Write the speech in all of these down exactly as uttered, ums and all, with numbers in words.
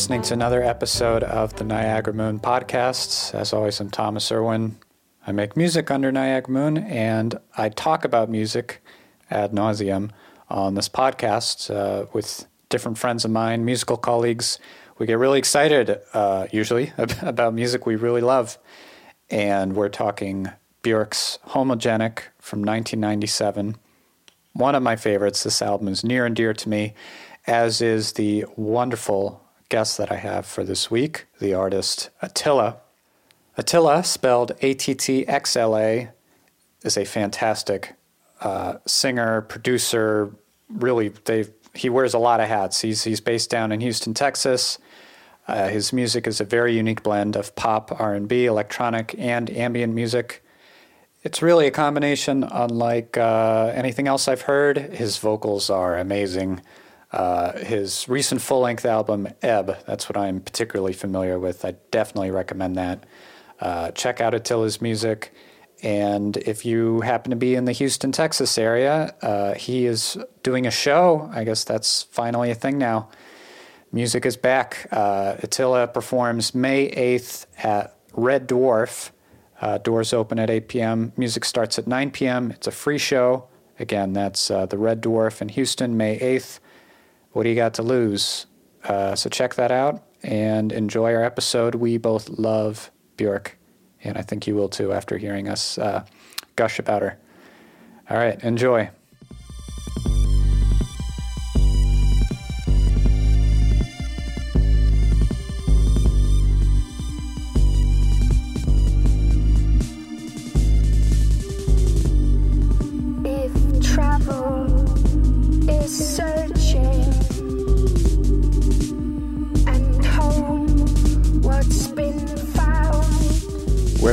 listening to another episode of the Niagara Moon Podcasts. As always, I'm Thomas Irwin. I make music under Niagara Moon, and I talk about music ad nauseum on this podcast uh, with different friends of mine, musical colleagues. We get really excited, uh, usually, about music we really love. And we're talking Björk's Homogenic from nineteen ninety-seven. One of my favorites. This album is near and dear to me, as is the wonderful guest that I have for this week, the artist Attxla. Attxla, spelled A T T X L A, is a fantastic uh, singer, producer. Really, they he wears a lot of hats. He's, he's based down in Houston, Texas. Uh, his music is a very unique blend of pop, R and B, electronic, and ambient music. It's really a combination unlike uh, anything else I've heard. His vocals are amazing. Uh, his recent full-length album, Ebb, that's what I'm particularly familiar with. I definitely recommend that. Uh, check out Attxla's music. And if you happen to be in the Houston, Texas area, uh, he is doing a show. I guess that's finally a thing now. Music is back. Uh, Attxla performs May eighth at Red Dwarf. Uh, doors open at eight p.m. Music starts at nine p.m. It's a free show. Again, that's uh, the Red Dwarf in Houston, May eighth. What do you got to lose? Uh, so check that out and enjoy our episode. We both love Björk, and I think you will too after hearing us uh, gush about her. All right, enjoy.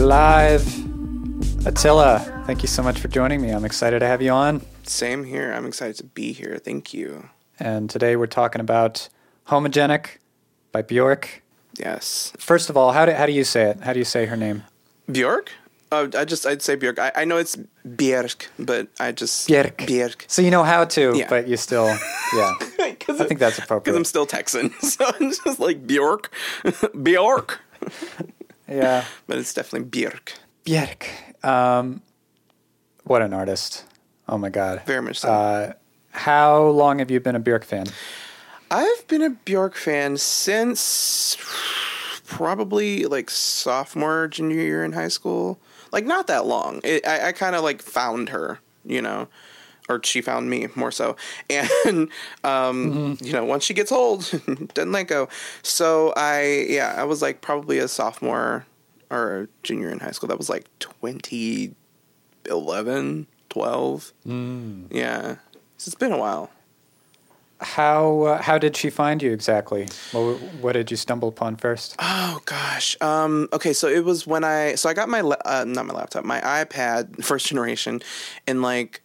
Live. Attxla, thank you so much for joining me. I'm excited to have you on. Same here. I'm excited to be here. Thank you. And today we're talking about Homogenic by Björk. Yes. First of all, how do, how do you say it? How do you say her name? Björk? Uh, I just, I'd say Björk. I, I know it's Björk, but I just... Björk. Björk. So you know how to, yeah. But you still... Yeah. I think it, that's appropriate. Because I'm still Texan, so I'm just like Björk. Björk. Yeah. But it's definitely Björk. Björk. Um, what an artist. Oh, my God. Very much so. Uh, how long have you been a Björk fan? I've been a Björk fan since probably, like, sophomore, junior year in high school. Like, not that long. It, I, I kind of, like, found her, you know. Or she found me, more so. And, um, mm-hmm. you know, once she gets old, doesn't let go. So I, yeah, I was like probably a sophomore or a junior in high school. That was like twenty eleven, twelve. Mm. Yeah. So it's been a while. How uh, how did she find you exactly? What, what did you stumble upon first? Oh, gosh. Um, okay, so it was when I, so I got my, uh, not my laptop, my iPad, first generation, and like,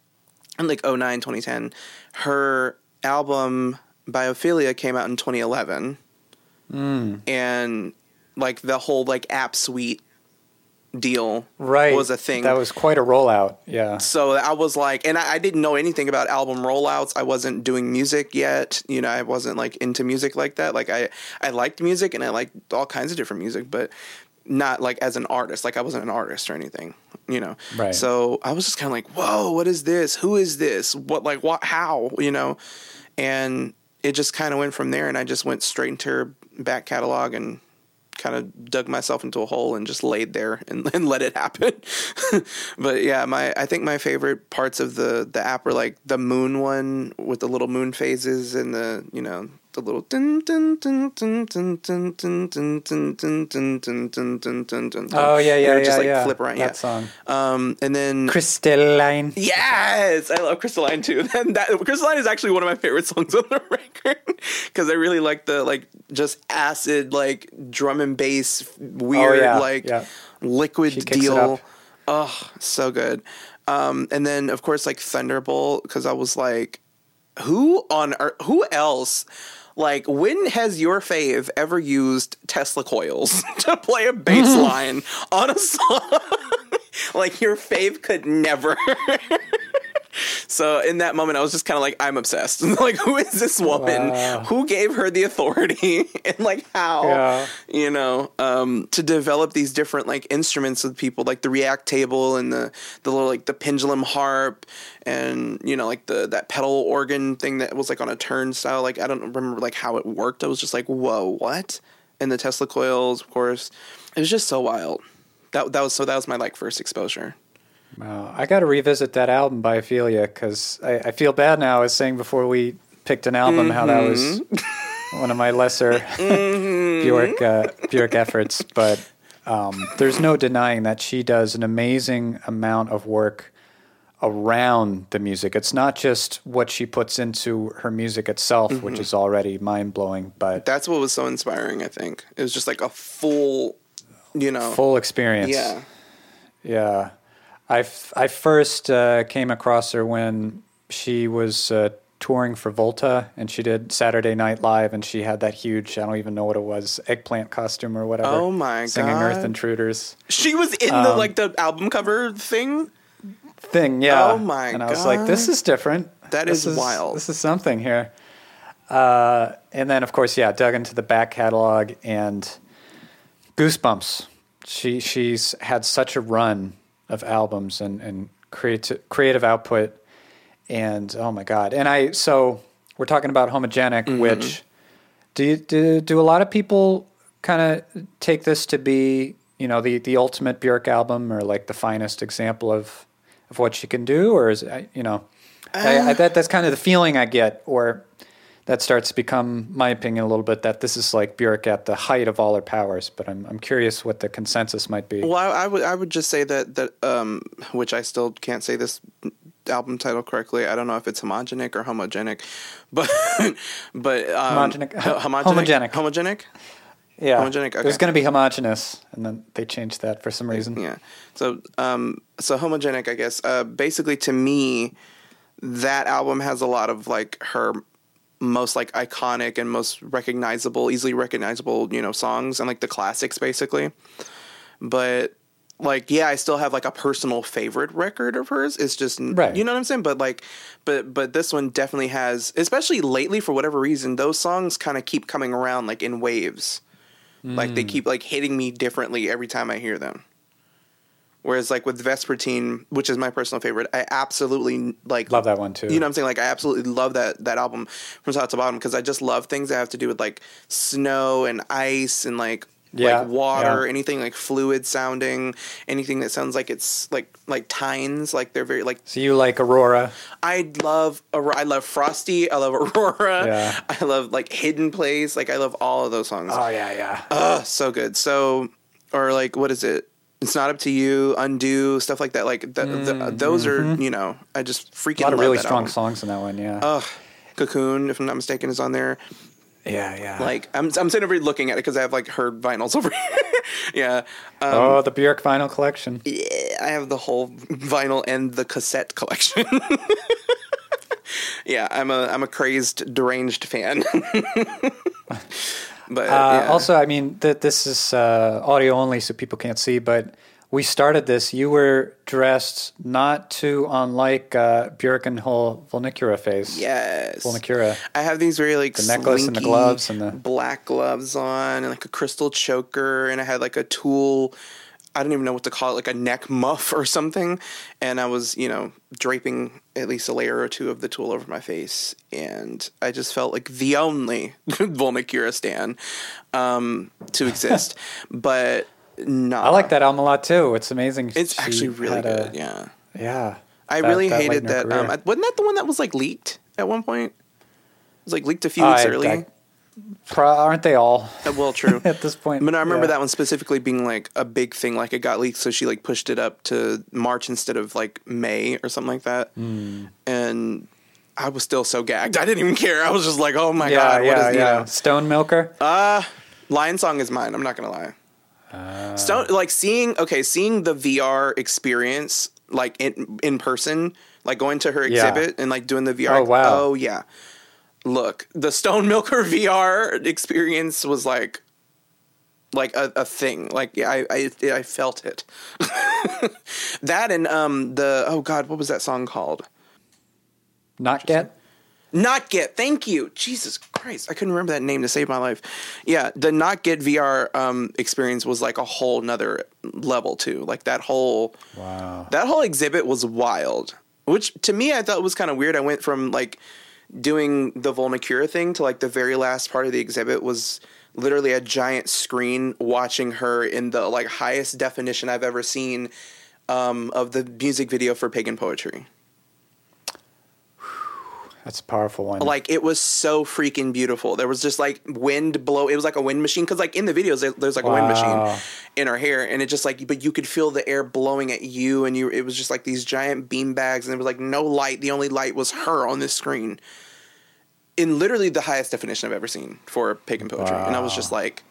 in like oh nine, twenty ten, her album Biophilia came out in twenty eleven. Mm. And like the whole like app suite deal right. was a thing. That was quite a rollout. Yeah. So I was like, and I, I didn't know anything about album rollouts. I wasn't doing music yet. You know, I wasn't like into music like that. Like I, I liked music and I liked all kinds of different music, but not like as an artist. Like I wasn't an artist or anything. You know, right. So I was just kind of like, whoa, what is this? Who is this? What, like, what, how, you know? And it just kind of went from there. And I just went straight into her back catalog and kind of dug myself into a hole and just laid there and, and let it happen. But yeah, my, I think my favorite parts of the, the app were like the moon one with the little moon phases and the, you know, the little dun dun dun dun dun dun dun dun dun dun dun dun dun dun dun dun. Oh yeah, yeah, yeah, just like flip around. That song. Um, and then Crystalline. Yes, I love Crystalline too. Then that Crystalline is actually one of my favorite songs on the record because I really like the like just acid like drum and bass weird like liquid deal. Oh, so good. Um, and then of course like Thunderbolt because I was like, who on earth? Who else? Like, when has your fave ever used Tesla coils to play a bass line on a song? Like, your fave could never. So in that moment, I was just kind of like, I'm obsessed. Like, who is this woman? Wow. Who gave her the authority? And like, how, yeah. you know, um, to develop these different like instruments with people, like the react table and the, the little, like the pendulum harp and, you know, like the, that pedal organ thing that was like on a turnstile. Like, I don't remember like how it worked. I was just like, whoa, what? And the Tesla coils, of course. It was just so wild. That that was so that was my like first exposure. Wow. I got to revisit that album, Biophilia, because I, I feel bad now as saying before we picked an album mm-hmm. how that was one of my lesser mm-hmm. Björk uh, Björk efforts. But um, there's no denying that she does an amazing amount of work around the music. It's not just what she puts into her music itself, mm-hmm. which is already mind-blowing. But that's what was so inspiring, I think. It was just like a full... You know, full experience. Yeah, yeah. I, I first uh, came across her when she was uh, touring for Volta, and she did Saturday Night Live, and she had that huge, I don't even know what it was, eggplant costume or whatever. Oh my singing god! Singing Earth Intruders. She was in um, the like the album cover thing. Thing, yeah. Oh my god! And I was god. like, this is different. That is, is wild. This is something here. Uh, and then of course, yeah, dug into the back catalog and. Goosebumps. She she's had such a run of albums and and creative creative output, and oh my god! And I so we're talking about Homogenic, mm-hmm. which do you, do do a lot of people kind of take this to be you know the the ultimate Björk album or like the finest example of of what she can do, or is it, you know uh. I, I, that that's kind of the feeling I get, or. That starts to become my opinion a little bit that this is like Björk at the height of all her powers, but I'm I'm curious what the consensus might be. Well, I, I would I would just say that that um, which I still can't say this album title correctly. I don't know if it's homogenic or homogenic, but but um, homogenic. Ho- homogenic homogenic homogenic. Yeah, homogenic. Okay. It was going to be homogenous, and then they changed that for some reason. Yeah, so um, so homogenic, I guess. Uh, basically, to me, that album has a lot of like her. Most like iconic and most recognizable, easily recognizable, you know, songs and like the classics basically. But like, yeah, I still have like a personal favorite record of hers. It's just, right. you know what I'm saying? But like, but, but this one definitely has, especially lately for whatever reason, those songs kind of keep coming around like in waves. Mm. Like they keep like hitting me differently every time I hear them. Whereas like with Vespertine, which is my personal favorite, I absolutely like love that one too. You know what I'm saying? Like I absolutely love that that album from top to bottom because I just love things that have to do with like snow and ice and like yeah, like water, yeah. anything like fluid sounding, anything that sounds like it's like like tines, like they're very like. So you like Aurora? I love I love Frosty. I love Aurora. Yeah. I love like Hidden Place. Like I love all of those songs. Oh yeah, yeah. Oh, so good. So or like what is it? It's Not Up to You, Undo, stuff like that. Like th- mm, th- those mm-hmm. are, you know, I just freaking love that. A lot of really strong album. Songs in that one, yeah. Ugh, Cocoon, if I'm not mistaken, is on there. Yeah, yeah. Like I'm, I'm sitting over here looking at it because I have like her vinyls over here. yeah. Um, oh, the Björk vinyl collection. Yeah, I have the whole vinyl and the cassette collection. yeah, I'm a I'm a crazed, deranged fan. But, uh, yeah. Also, I mean, th- this is uh, audio only, so people can't see, but we started this. You were dressed not too unlike uh, Björk and whole Vulnicura phase. Yes. Vulnicura. I have these very, like, the necklace and the gloves and the black gloves on and, like, a crystal choker, and I had, like, a tool. I don't even know what to call it, like a neck muff or something. And I was, you know, draping at least a layer or two of the tulle over my face. And I just felt like the only Vulnicura stan um, to exist. But no. Nah. I like that album a lot too. It's amazing. It's she actually really good. A, yeah. Yeah. I that, really that hated that. Um, I, wasn't that the one that was like leaked at one point? It was like leaked a few weeks I, early. I, Pro, aren't they all? Well, true. At this point. But I remember yeah. that one specifically being like a big thing, like it got leaked, so she like pushed it up to March instead of like May or something like that. Mm. And I was still so gagged. I didn't even care. I was just like, oh my yeah, God. Yeah, what is, yeah. You know? Stone Milker? Uh, Lion Song is mine. I'm not going to lie. Uh. Stone, like seeing, okay, seeing the V R experience like in, in person, like going to her exhibit yeah. and like doing the V R. Oh, wow. Oh, yeah. Look, the Stone Milker V R experience was like, like a, a thing. Like yeah, I, I, I felt it. that and um the oh god, what was that song called? Not Get? Not Get. Thank you. Jesus Christ. I couldn't remember that name to save my life. Yeah. The Not Get V R um, experience was like a whole nother level too. Like that whole, wow. that whole exhibit was wild, which to me, I thought was kind of weird. I went from like doing the Vulnicura thing to like the very last part of the exhibit was literally a giant screen watching her in the like highest definition I've ever seen um, of the music video for Pagan Poetry. That's a powerful one. Like, it was so freaking beautiful. There was just, like, wind blow. It was like a wind machine. Because, like, in the videos, there's, like, wow. a wind machine in her hair. And it just, like, but you could feel the air blowing at you. And you, it was just, like, these giant bean bags. And it was, like, no light. The only light was her on this screen. In literally the highest definition I've ever seen for Pagan Poetry. Wow. And I was just, like,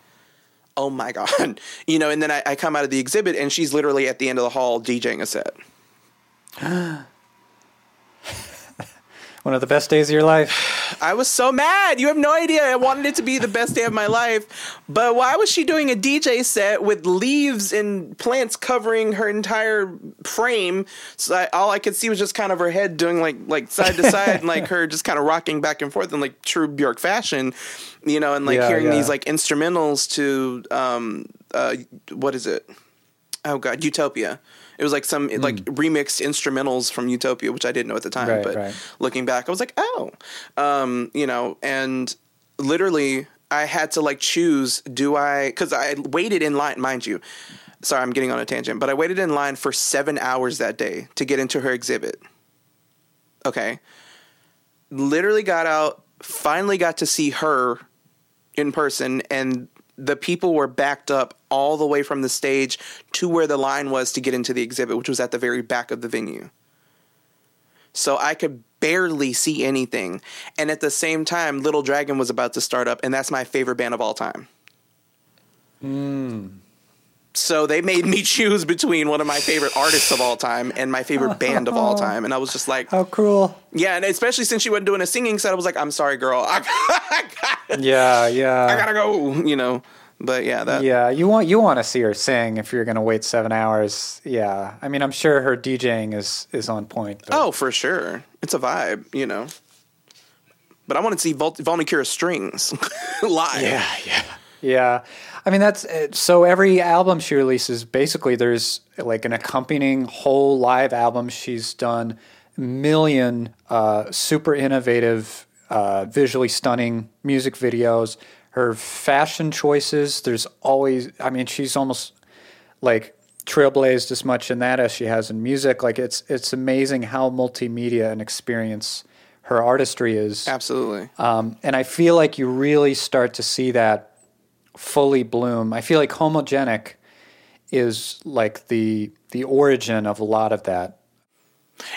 oh, my God. You know, and then I, I come out of the exhibit, and she's literally at the end of the hall DJing a set. One of the best days of your life. I was so mad. You have no idea. I wanted it to be the best day of my life. But why was she doing a D J set with leaves and plants covering her entire frame? So I, all I could see was just kind of her head doing like like side to side and like her just kind of rocking back and forth in like true Björk fashion, you know, and like yeah, hearing yeah. these like instrumentals to um uh what is it? Oh God, Utopia. It was like some mm. like remixed instrumentals from Utopia, which I didn't know at the time. Right, but right. looking back, I was like, oh, um, you know, and literally I had to like choose, do I, because I waited in line, mind you. Sorry, I'm getting on a tangent, but I waited in line for seven hours that day to get into her exhibit. Okay. Literally got out, finally got to see her in person, and the people were backed up all the way from the stage to where the line was to get into the exhibit, which was at the very back of the venue. So I could barely see anything. And at the same time, Little Dragon was about to start up, and that's my favorite band of all time. Mm. So they made me choose between one of my favorite artists of all time and my favorite band of all time. And I was just like... How cruel. Yeah, and especially since she wasn't doing a singing set, I was like, I'm sorry, girl. I, I gotta, yeah, yeah. I gotta go, you know. But yeah, that. Yeah, you want you want to see her sing if you're going to wait seven hours. Yeah, I mean, I'm sure her DJing is is on point. But. Oh, for sure, it's a vibe, you know. But I want to see Vul- Vulnicura strings live. Yeah, yeah, yeah. I mean, that's so. Every album she releases, basically, there's like an accompanying whole live album. She's done a million uh, super innovative, uh, visually stunning music videos. Her fashion choices, there's always, I mean, she's almost like trailblazed as much in that as she has in music. Like it's it's amazing how multimedia and experience her artistry is. Absolutely. Um, and I feel like you really start to see that fully bloom. I feel like Homogenic is like the the origin of a lot of that.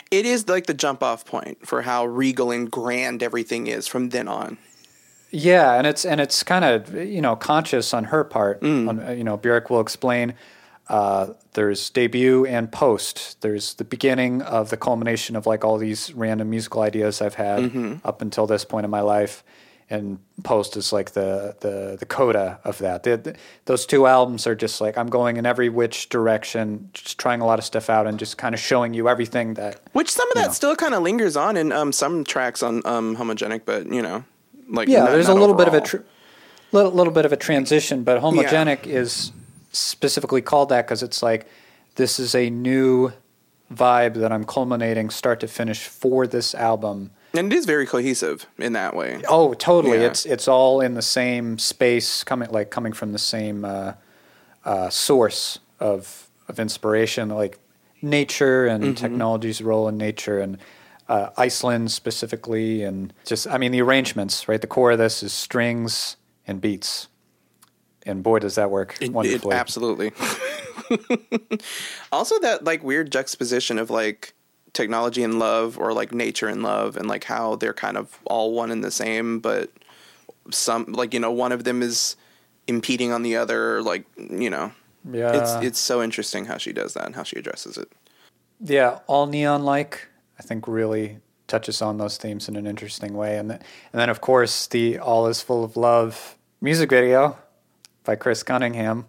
It is like the jump off point for how regal and grand everything is from then on. Yeah, and it's and it's kind of, you know, conscious on her part. Mm. On, you know, Björk will explain uh, there's Debut and Post. There's the beginning of the culmination of like all these random musical ideas I've had mm-hmm. up until this point in my life, and Post is like the the, the coda of that. They, they, those two albums are just like I'm going in every which direction, just trying a lot of stuff out and just kind of showing you everything that. Which some of that know. Still kind of lingers on in um, some tracks on um, Homogenic, but you know. Like yeah, not, there's not a little overall. bit of a tr- little, little bit of a transition, but Homogenic yeah. is specifically called that because it's like this is a new vibe that I'm culminating start to finish for this album, and it is very cohesive in that way. Oh, totally! Yeah. It's it's all in the same space, coming like coming from the same uh, uh, source of of inspiration, like nature and mm-hmm. technology's role in nature and. Uh, Iceland specifically, and just, I mean, the arrangements, right? The core of this is strings and beats. And boy, does that work it, wonderfully. It, absolutely. Also that, like, weird juxtaposition of, like, technology and love or, like, nature and love and, like, how they're kind of all one and the same, but some, like, you know, one of them is impeding on the other, like, you know. Yeah. It's, it's so interesting how she does that and how she addresses it. Yeah, All Neon Like. I think really touches on those themes in an interesting way. And, th- and then, of course, the All Is Full of Love music video by Chris Cunningham.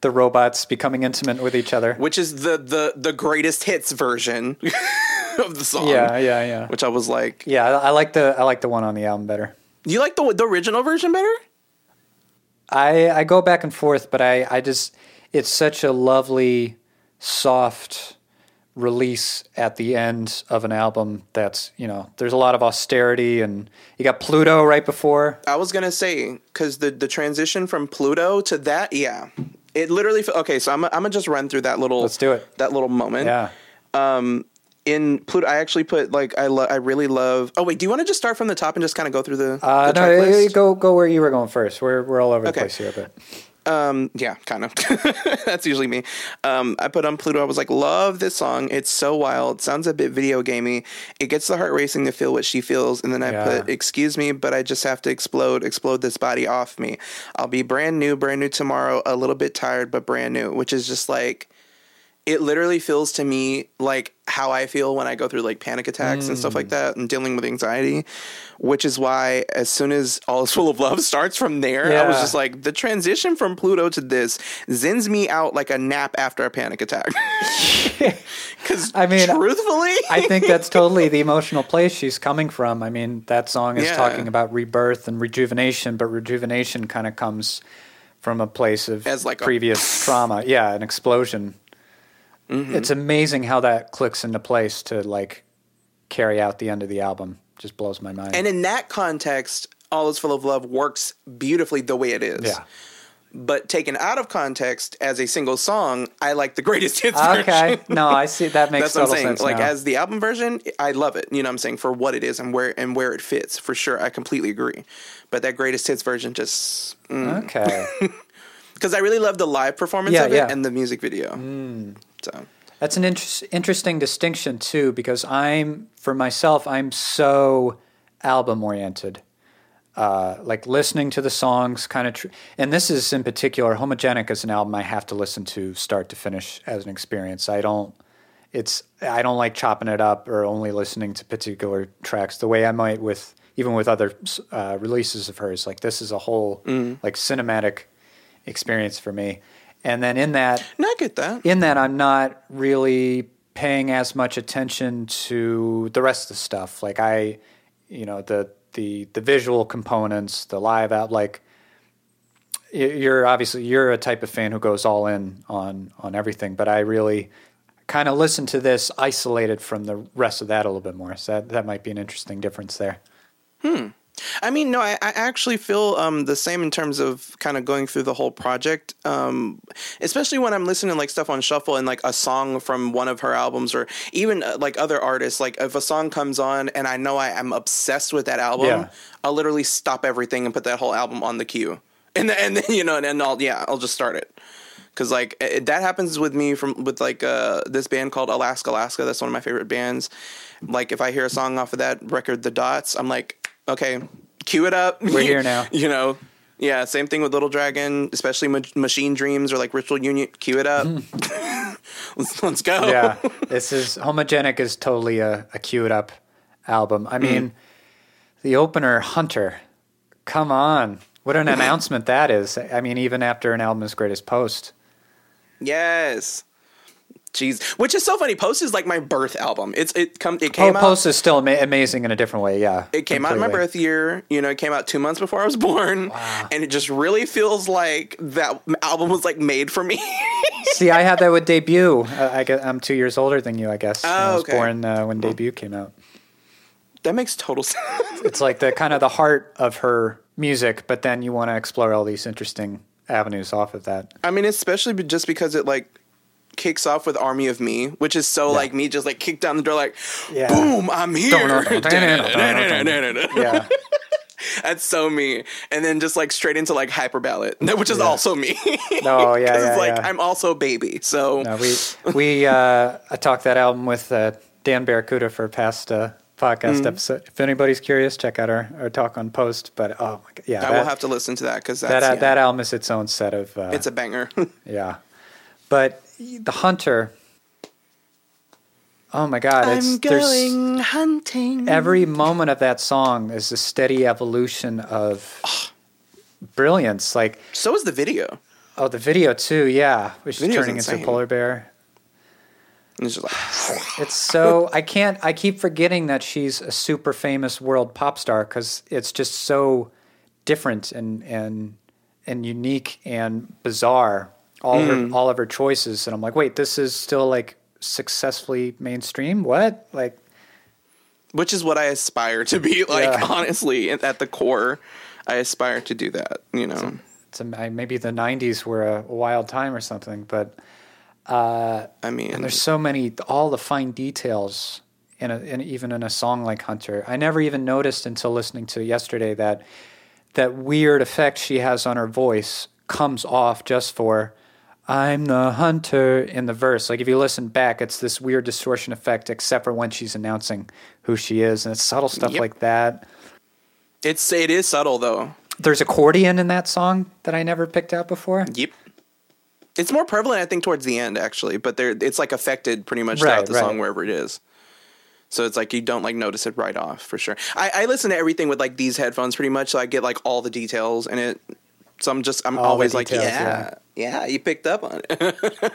The robots becoming intimate with each other. Which is the the, the greatest hits version. of the song. Yeah, yeah, yeah. Which I was like, yeah, I, I like the I like the one on the album better. You like the the original version better? I I go back and forth, but I I just it's such a lovely, soft release at the end of an album that's, you know, there's a lot of austerity, and you got Pluto right before. I was gonna say, because the the transition from Pluto to that, yeah, it literally. Okay, so I'm I'm gonna just run through that little. Let's do it. That little moment. Yeah. Um, in Pluto, I actually put like I lo- I really love. Oh wait, do you want to just start from the top and just kind of go through the? Uh, the no, it, it, go go where you were going first. We're we're all over okay. the place here, but. Um, yeah, kind of. That's usually me. Um, I put on Pluto. I was like, love this song. It's so wild. Sounds a bit video gamey. It gets the heart racing to feel what she feels. And then I yeah. put, excuse me, but I just have to explode, explode this body off me. I'll be brand new, brand new tomorrow, a little bit tired, but brand new, which is just like, it literally feels to me like how I feel when I go through like panic attacks mm. and stuff like that and dealing with anxiety, which is why as soon as All Is Full of Love starts from there, yeah. I was just like, the transition from Pluto to this zins me out like a nap after a panic attack. Because I mean, truthfully, I think that's totally the emotional place she's coming from. I mean, that song is yeah. talking about rebirth and rejuvenation, but rejuvenation kind of comes from a place of as like previous a- trauma. Yeah, an explosion. Mm-hmm. It's amazing how that clicks into place to like carry out the end of the album. Just blows my mind. And in that context, All Is Full of Love works beautifully the way it is. Yeah. But taken out of context as a single song, I like the greatest hits okay. version. Okay. No, I see. That makes total sense. That's what I'm saying. Like now. As the album version, I love it. You know what I'm saying? For what it is and where and where it fits, for sure. I completely agree. But that greatest hits version just mm. okay. Because I really love the live performance yeah, of it yeah. and the music video. Mm. So. That's an inter- interesting distinction too, because I'm for myself, I'm so album oriented, uh, like listening to the songs kind of. Tr- and this is in particular, Homogenic is an album I have to listen to start to finish as an experience. I don't, it's I don't like chopping it up or only listening to particular tracks the way I might with even with other uh, releases of hers. Like this is a whole mm. like cinematic experience for me. And then in that, no, I get that. In that, I'm not really paying as much attention to the rest of the stuff. Like I, you know, the the the visual components, the live out. Like you're obviously you're a type of fan who goes all in on on everything. But I really kind of listen to this isolated from the rest of that a little bit more. So that that might be an interesting difference there. Hmm. I mean, no, I, I actually feel um, the same in terms of kind of going through the whole project, um, especially when I'm listening to, like, stuff on Shuffle and, like, a song from one of her albums or even, uh, like, other artists. Like, if a song comes on and I know I am obsessed with that album, yeah. I'll literally stop everything and put that whole album on the queue. And, the, and then, you know, and, and I'll, yeah, I'll just start it. Because, like, it, that happens with me from with, like, uh, this band called Alaska Alaska. That's one of my favorite bands. Like, if I hear a song off of that record, The Dots, I'm like... Okay, cue it up. We're here now. You know, yeah, same thing with Little Dragon, especially ma- Machine Dreams or like Ritual Union. Cue it up. Mm. let's, let's go. Yeah, this is Homogenic is totally a, a cue it up album. I mean, mm. the opener, Hunter, come on. What an announcement that is. I mean, even after an album as great as Post. Yes. Jeez, which is so funny. Post is like my birth album. It's it come it came. Oh, out, Post is still ama- amazing in a different way. Yeah, it came completely. Out in my birth year. You know, it came out two months before I was born, wow. and it just really feels like that album was like made for me. See, I had that with Debut. Uh, I guess I'm two years older than you. I guess oh, I was okay. born uh, when Debut came out. That makes total sense. It's like the kind of the heart of her music, but then you want to explore all these interesting avenues off of that. I mean, especially just because it like. Kicks off with Army of Me, which is so yeah. like me just like kick down the door like yeah. boom, I'm here. Yeah. That's so me. And then just like straight into like Hyper Ballad, which is yeah. also me. No, yeah. Cuz yeah, it's like yeah. I'm also baby. So no, we we uh I talked that album with uh, Dan Barracuda for past uh, podcast mm-hmm. episode. If anybody's curious, check out our, our talk on Post, but oh my god. Yeah. I that, will have to listen to that cuz that uh, yeah. that album is its own set of uh, it's a banger. yeah. But the Hunter, oh my God. It's, I'm going hunting. Every moment of that song is a steady evolution of oh. brilliance. Like so is the video. Oh, the video too, yeah. Which is turning insane. Into a polar bear. And it's just like... It's so... I can't... I keep forgetting that she's a super famous world pop star because it's just so different and and and unique and bizarre. All, mm. her, all of her choices. And I'm like, wait, this is still like successfully mainstream? What? Like... Which is what I aspire to be like, yeah. honestly, at the core. I aspire to do that, you know. So, it's a, maybe the nineties were a wild time or something, but uh, I mean, and there's so many, all the fine details in, a, in even in a song like Hunter. I never even noticed until listening to yesterday that that weird effect she has on her voice comes off just for "I'm the hunter" in the verse. Like if you listen back, it's this weird distortion effect, except for when she's announcing who she is, and it's subtle stuff yep. like that. It's it is subtle though. There's accordion in that song that I never picked out before. Yep. It's more prevalent, I think, towards the end actually, but there it's like affected pretty much right, throughout the right. song wherever it is. So it's like you don't like notice it right off for sure. I, I listen to everything with like these headphones pretty much, so I get like all the details in it. So I'm just I'm all always details, like yeah, yeah, yeah, you picked up on it,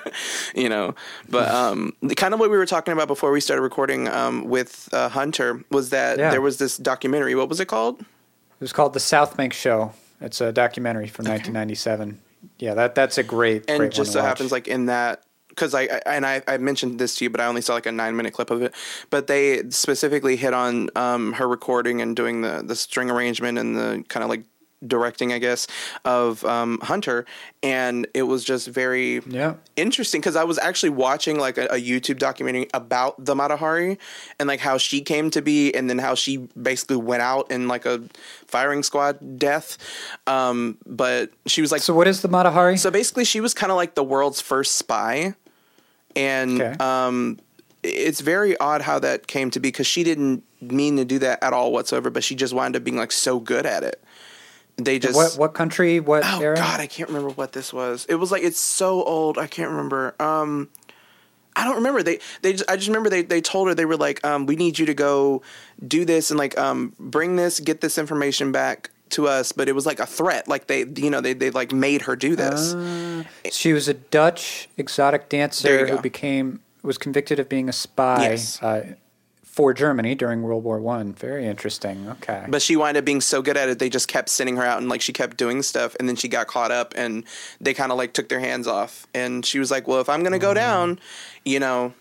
you know. But um, kind of what we were talking about before we started recording um, with uh, Hunter was that yeah. there was this documentary. What was it called? It was called The South Bank Show. It's a documentary from okay. nineteen ninety-seven. Yeah, that that's a great. And great just one so to watch. Happens like in that because I, I and I, I mentioned this to you, but I only saw like a nine minute clip of it. But they specifically hit on um, her recording and doing the the string arrangement and the kind of like directing, I guess, of um, Hunter, and it was just very yeah. interesting because I was actually watching like a, a YouTube documentary about the Mata Hari and like how she came to be and then how she basically went out in like a firing squad death. Um, but she was like... So what is the Mata Hari? So basically she was kind of like the world's first spy, and okay. um, it's very odd how that came to be because she didn't mean to do that at all whatsoever, but she just wound up being like so good at it. They just what, what country? What oh era? God, I can't remember what this was. It was like it's so old. I can't remember. Um, I don't remember. They they just, I just remember they they told her they were like, um, we need you to go do this and like um bring this, get this information back to us. But it was like a threat. Like they you know they they like made her do this. Uh, she was a Dutch exotic dancer who became was convicted of being a spy. Yes. Uh, for Germany during World War One. Very interesting. Okay. But she wound up being so good at it, they just kept sending her out and like she kept doing stuff, and then she got caught up and they kind of like took their hands off, and she was like, well, if I'm going to go mm. down, you know,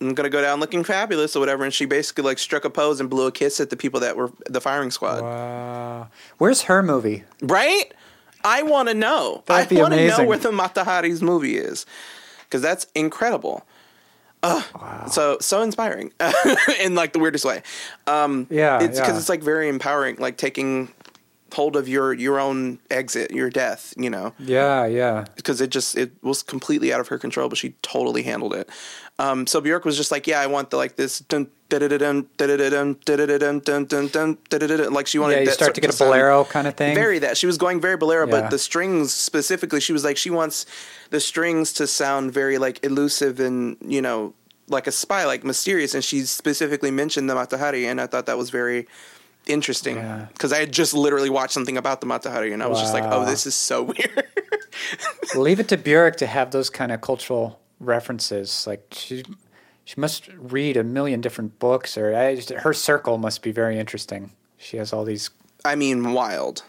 I'm going to go down looking fabulous or whatever. And she basically like struck a pose and blew a kiss at the people that were the firing squad. Wow. Where's her movie? Right? I want to know. That'd be I want to know where the Mata Hari's movie is, because that's incredible. Uh, wow. So so inspiring in like the weirdest way. Um, yeah, it's because yeah. it's like very empowering, like taking hold of your your own exit, your death. You know. Yeah, yeah. Because it just it was completely out of her control, but she totally handled it. Um, so Björk was just like, yeah, I want the like this dun da da da dun da da da dun da da da dun dun dun da da da. Like she wanted. Yeah, you that start to get a bolero kind of thing. Very that she was going very bolero, yeah. but the strings specifically, she was like she wants the strings to sound very like elusive and, you know, like a spy, like mysterious. And she specifically mentioned the Mata Hari, and I thought that was very interesting because yeah. I had just literally watched something about the Mata Hari, and I was wow. just like, oh, this is so weird. Leave it to Björk to have those kind of cultural references. Like she she must read a million different books, or I just, her circle must be very interesting. She has all these, I mean, wild.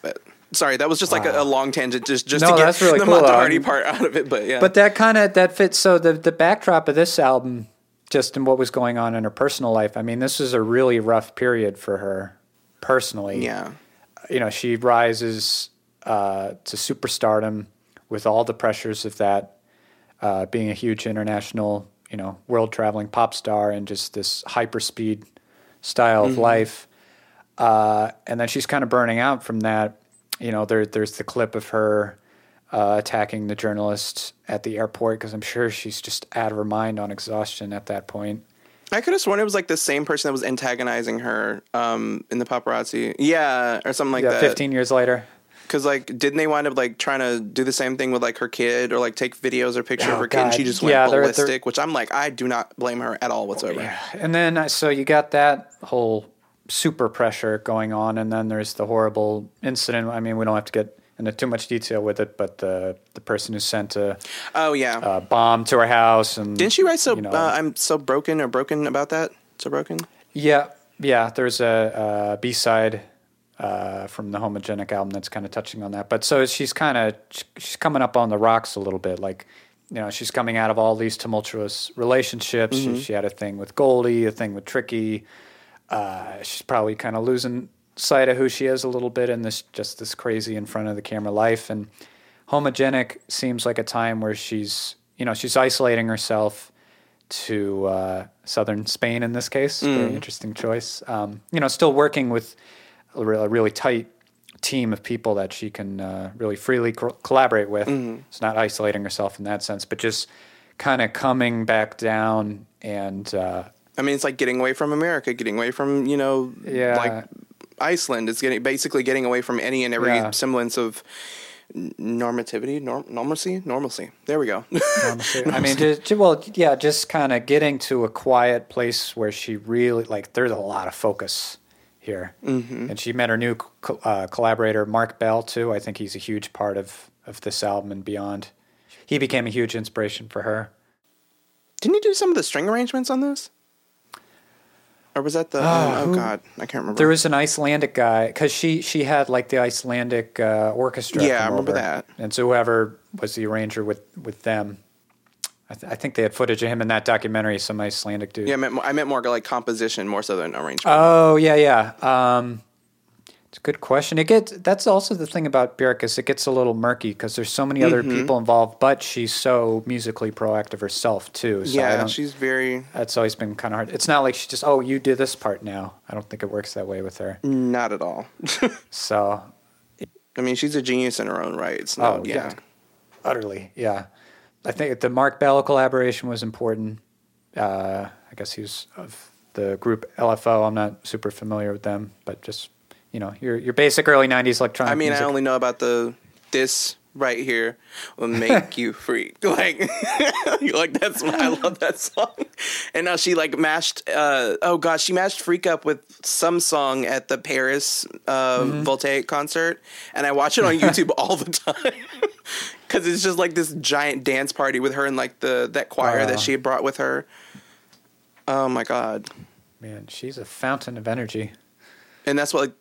But sorry, that was just wow. like a, a long tangent just, just no, to get really the cool. Mata Hari part out of it. But yeah, but that kind of that fits. So the the backdrop of this album, just in what was going on in her personal life, I mean, this is a really rough period for her personally. Yeah, you know, she rises uh to superstardom with all the pressures of that. Uh, being a huge international, you know, world-traveling pop star, and just this hyper-speed style mm-hmm. of life. Uh, and then she's kind of burning out from that. You know, there, there's the clip of her uh, attacking the journalist at the airport, because I'm sure she's just out of her mind on exhaustion at that point. I could have sworn it was like the same person that was antagonizing her um, in the paparazzi. Yeah, or something like yeah, that. fifteen years later. Because, like, didn't they wind up, like, trying to do the same thing with, like, her kid, or, like, take videos or pictures oh, of her God. kid, and she just went yeah, ballistic, they're, they're... which I'm like, I do not blame her at all whatsoever. Yeah. And then, so you got that whole super pressure going on, and then there's the horrible incident. I mean, we don't have to get into too much detail with it, but the the person who sent a oh yeah a bomb to her house, and didn't she write so you know, uh, I'm so broken or broken about that so broken yeah yeah there's a, a B-side uh, from the Homogenic album that's kind of touching on that. But so she's kind of she's coming up on the rocks a little bit, like, you know, she's coming out of all these tumultuous relationships. Mm-hmm. She, she had a thing with Goldie, a thing with Tricky. Uh, she's probably kind of losing sight of who she is a little bit in this just this crazy in front of the camera life. And Homogenic seems like a time where she's, you know, she's isolating herself to uh, southern Spain in this case. Mm. Very interesting choice. Um, you know, still working with a really tight team of people that she can uh, really freely co- collaborate with. Mm-hmm. It's not isolating herself in that sense, but just kind of coming back down and... Uh, I mean, it's like getting away from America, getting away from, you know, yeah. like Iceland. It's getting basically getting away from any and every yeah. semblance of normativity, norm, normalcy, normalcy. There we go. Normalcy. I mean, just, well, yeah, just kind of getting to a quiet place where she really, like, there's a lot of focus here. Mm-hmm. And she met her new co- uh, collaborator, Mark Bell, too. I think he's a huge part of, of this album and beyond. He became a huge inspiration for her. Didn't he do some of the string arrangements on this? Or was that the... Uh, oh, who, God. I can't remember. There was an Icelandic guy, because she, she had, like, the Icelandic uh, orchestra. Yeah, I remember over. that. And so whoever was the arranger with, with them... I, th- I think they had footage of him in that documentary, some Icelandic dude. Yeah, I meant, I meant more like composition, more so than arrangement. Oh, yeah, yeah. Um, it's a good question. It gets, that's also the thing about Björk is it gets a little murky because there's so many mm-hmm. other people involved, but she's so musically proactive herself, too. So yeah, she's very... That's always been kind of hard. It's not like she just, oh, you do this part now. I don't think it works that way with her. Not at all. So... It, I mean, she's a genius in her own right. It's not, oh, yeah. yeah. Utterly, yeah. I think the Mark Bell collaboration was important. Uh, I guess he was of the group L F O. I'm not super familiar with them, but just, you know, your your basic early nineties electronic I mean, music. I only know about the this right here will make you freak. Like, like that's why I love that song. And now she like mashed, uh, oh gosh, she mashed Freak Up with some song at the Paris uh, mm-hmm. Voltaic concert. And I watch it on YouTube all the time. Because it's just like this giant dance party with her and like the that choir uh, that she had brought with her. Oh my God, man, she's a fountain of energy. And that's what like,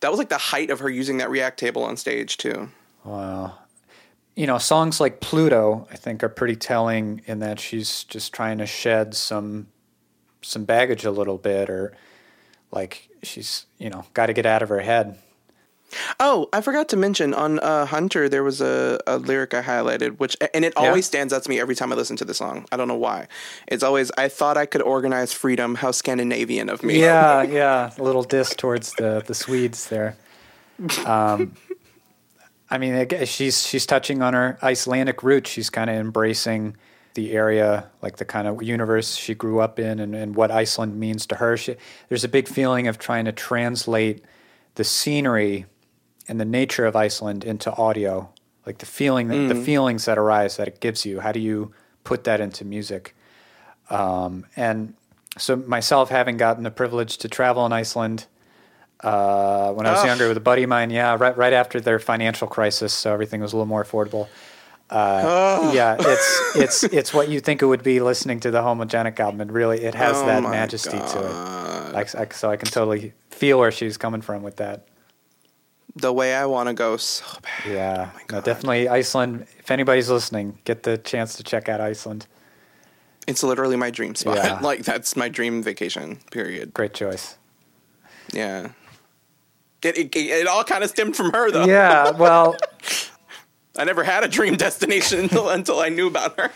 that was like the height of her using that React table on stage too. Wow, you know, songs like Pluto, I think, are pretty telling in that she's just trying to shed some some baggage a little bit, or like she's you know got to get out of her head. Oh, I forgot to mention on uh, Hunter, there was a, a lyric I highlighted, which and it always yeah. stands out to me every time I listen to the song. I don't know why. It's always, I thought I could organize freedom. How Scandinavian of me. Yeah, yeah. A little diss towards the, the Swedes there. Um, I mean, she's she's touching on her Icelandic roots. She's kind of embracing the area, like the kind of universe she grew up in and, and what Iceland means to her. She, there's a big feeling of trying to translate the scenery and the nature of Iceland into audio, like the feeling, that, mm. the feelings that arise that it gives you. How do you put that into music? Um, and so myself, having gotten the privilege to travel in Iceland uh, when I was oh. younger with a buddy of mine, yeah, right, right after their financial crisis, so everything was a little more affordable. Uh, oh. Yeah, it's it's it's what you think it would be listening to the Homogenic album, and really it has oh that majesty God. to it. Like, I, so I can totally feel where she's coming from with that. The way I want to go so bad. Yeah, oh no, definitely Iceland. If anybody's listening, get the chance to check out Iceland. It's literally my dream spot. Yeah. Like, that's my dream vacation, period. Great choice. Yeah. It, it, it all kind of stemmed from her, though. Yeah, well... I never had a dream destination until, until I knew about her.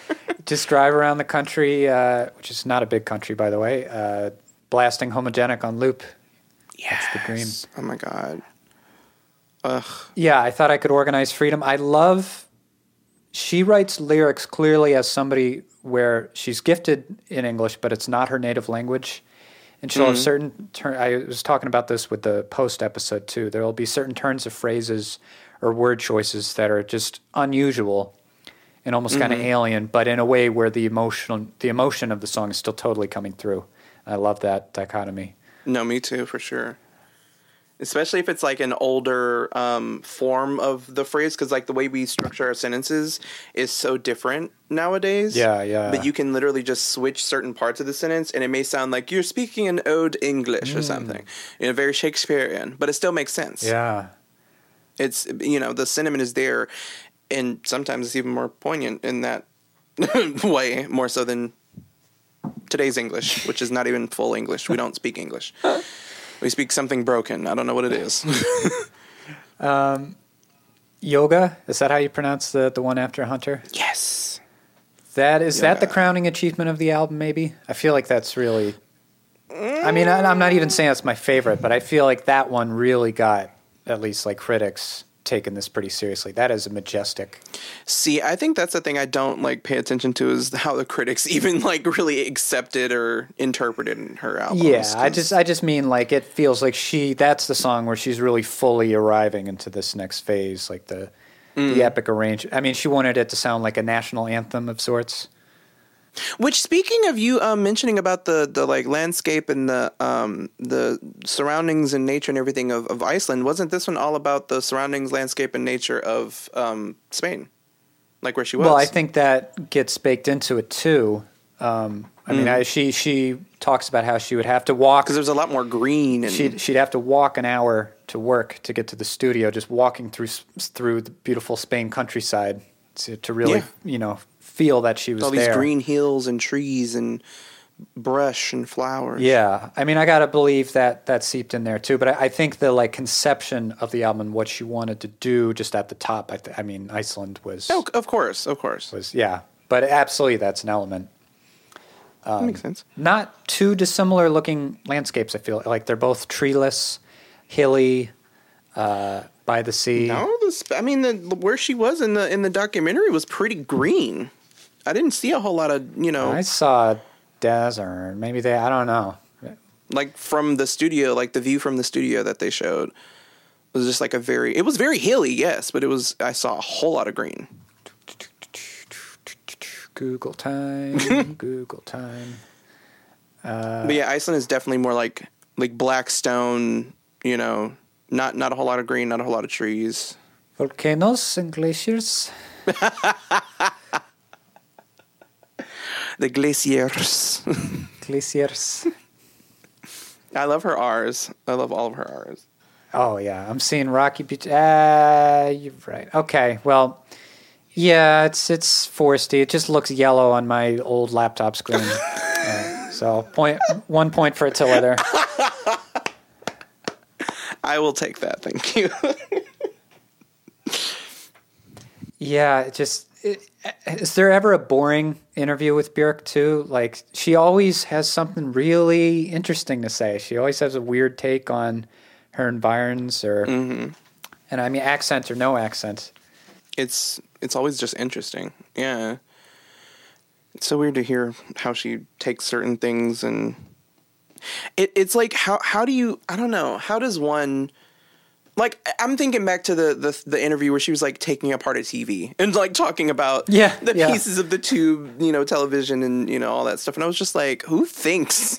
Just drive around the country, uh, which is not a big country, by the way, uh, blasting Homogenic on loop. Yeah. That's the dream. Oh, my God. Ugh. Yeah, I thought I could organize freedom. I love, she writes lyrics clearly as somebody where she's gifted in English, but it's not her native language. And she'll mm-hmm. have certain, ter- I was talking about this with the Post episode too. There will be certain turns of phrases or word choices that are just unusual and almost mm-hmm. kind of alien, but in a way where the emotion, the emotion of the song is still totally coming through. I love that dichotomy. No, me too, for sure. especially if it's like an older um, form of the phrase, because like the way we structure our sentences is so different nowadays. Yeah, yeah. But you can literally just switch certain parts of the sentence, and it may sound like you're speaking an Old English mm. or something, you know, very Shakespearean, but it still makes sense. Yeah. It's, you know, the sentiment is there, and sometimes it's even more poignant in that way, more so than today's English, which is not even full English. We don't speak English. We speak something broken. I don't know what it is. um, Jóga, is that how you pronounce the the one after Hunter? Yes. That is Jóga. That the crowning achievement of the album, maybe? I feel like that's really... I mean, I, I'm not even saying that's my favorite, but I feel like that one really got, at least like critics, taking this pretty seriously. That is a majestic. See, I think that's the thing I don't like pay attention to, is how the critics even like really accepted or interpreted in her albums. Yeah, cause... I just I just mean like it feels like she that's the song where she's really fully arriving into this next phase, like the mm. the epic arrangement. I mean, she wanted it to sound like a national anthem of sorts. Which, speaking of you um, mentioning about the, the like landscape and the um, the surroundings and nature and everything of, of Iceland, wasn't this one all about the surroundings, landscape, and nature of um, Spain, like where she was? Well, I think that gets baked into it too. Um, I mm. mean, I, she she talks about how she would have to walk because there's a lot more green. And... She'd she'd have to walk an hour to work to get to the studio, just walking through through the beautiful Spain countryside to to really yeah. you know. feel that she was there. All these there. green hills and trees and brush and flowers. Yeah. I mean, I got to believe that that seeped in there too. But I, I think the like conception of the album and what she wanted to do just at the top, I, th- I mean, Iceland was... Oh, of course, of course. Was, yeah. But absolutely, that's an element. Um, that makes sense. Not too dissimilar looking landscapes, I feel. Like they're both treeless, hilly, uh, by the sea. No, this, I mean, the, where she was in the in the documentary was pretty green. I didn't see a whole lot of, you know... I saw a desert. Maybe they... I don't know. Like, from the studio, like, the view from the studio that they showed was just, like, a very... It was very hilly, yes, but it was... I saw a whole lot of green. Google time. Google time. Uh, but, yeah, Iceland is definitely more like, like black stone, you know, not, not a whole lot of green, not a whole lot of trees. Volcanoes and glaciers. The glaciers. Glaciers. I love her R's. I love all of her R's. Oh, yeah. I'm seeing Rocky Beach. Ah, uh, you're right. Okay. Well, yeah, it's it's foresty. It just looks yellow on my old laptop screen. uh, so point, one point for Attxla there. I will take that. Thank you. Yeah, it just... It, is there ever a boring interview with Björk too? Like, she always has something really interesting to say. She always has a weird take on her environs, or mm-hmm. and I mean, accent or no accent. It's it's always just interesting. Yeah, it's so weird to hear how she takes certain things, and it it's like how how do you I don't know how does one. Like, I'm thinking back to the, the the interview where she was, like, taking apart a T V and, like, talking about yeah, the yeah. pieces of the tube, you know, television and, you know, all that stuff. And I was just like, who thinks,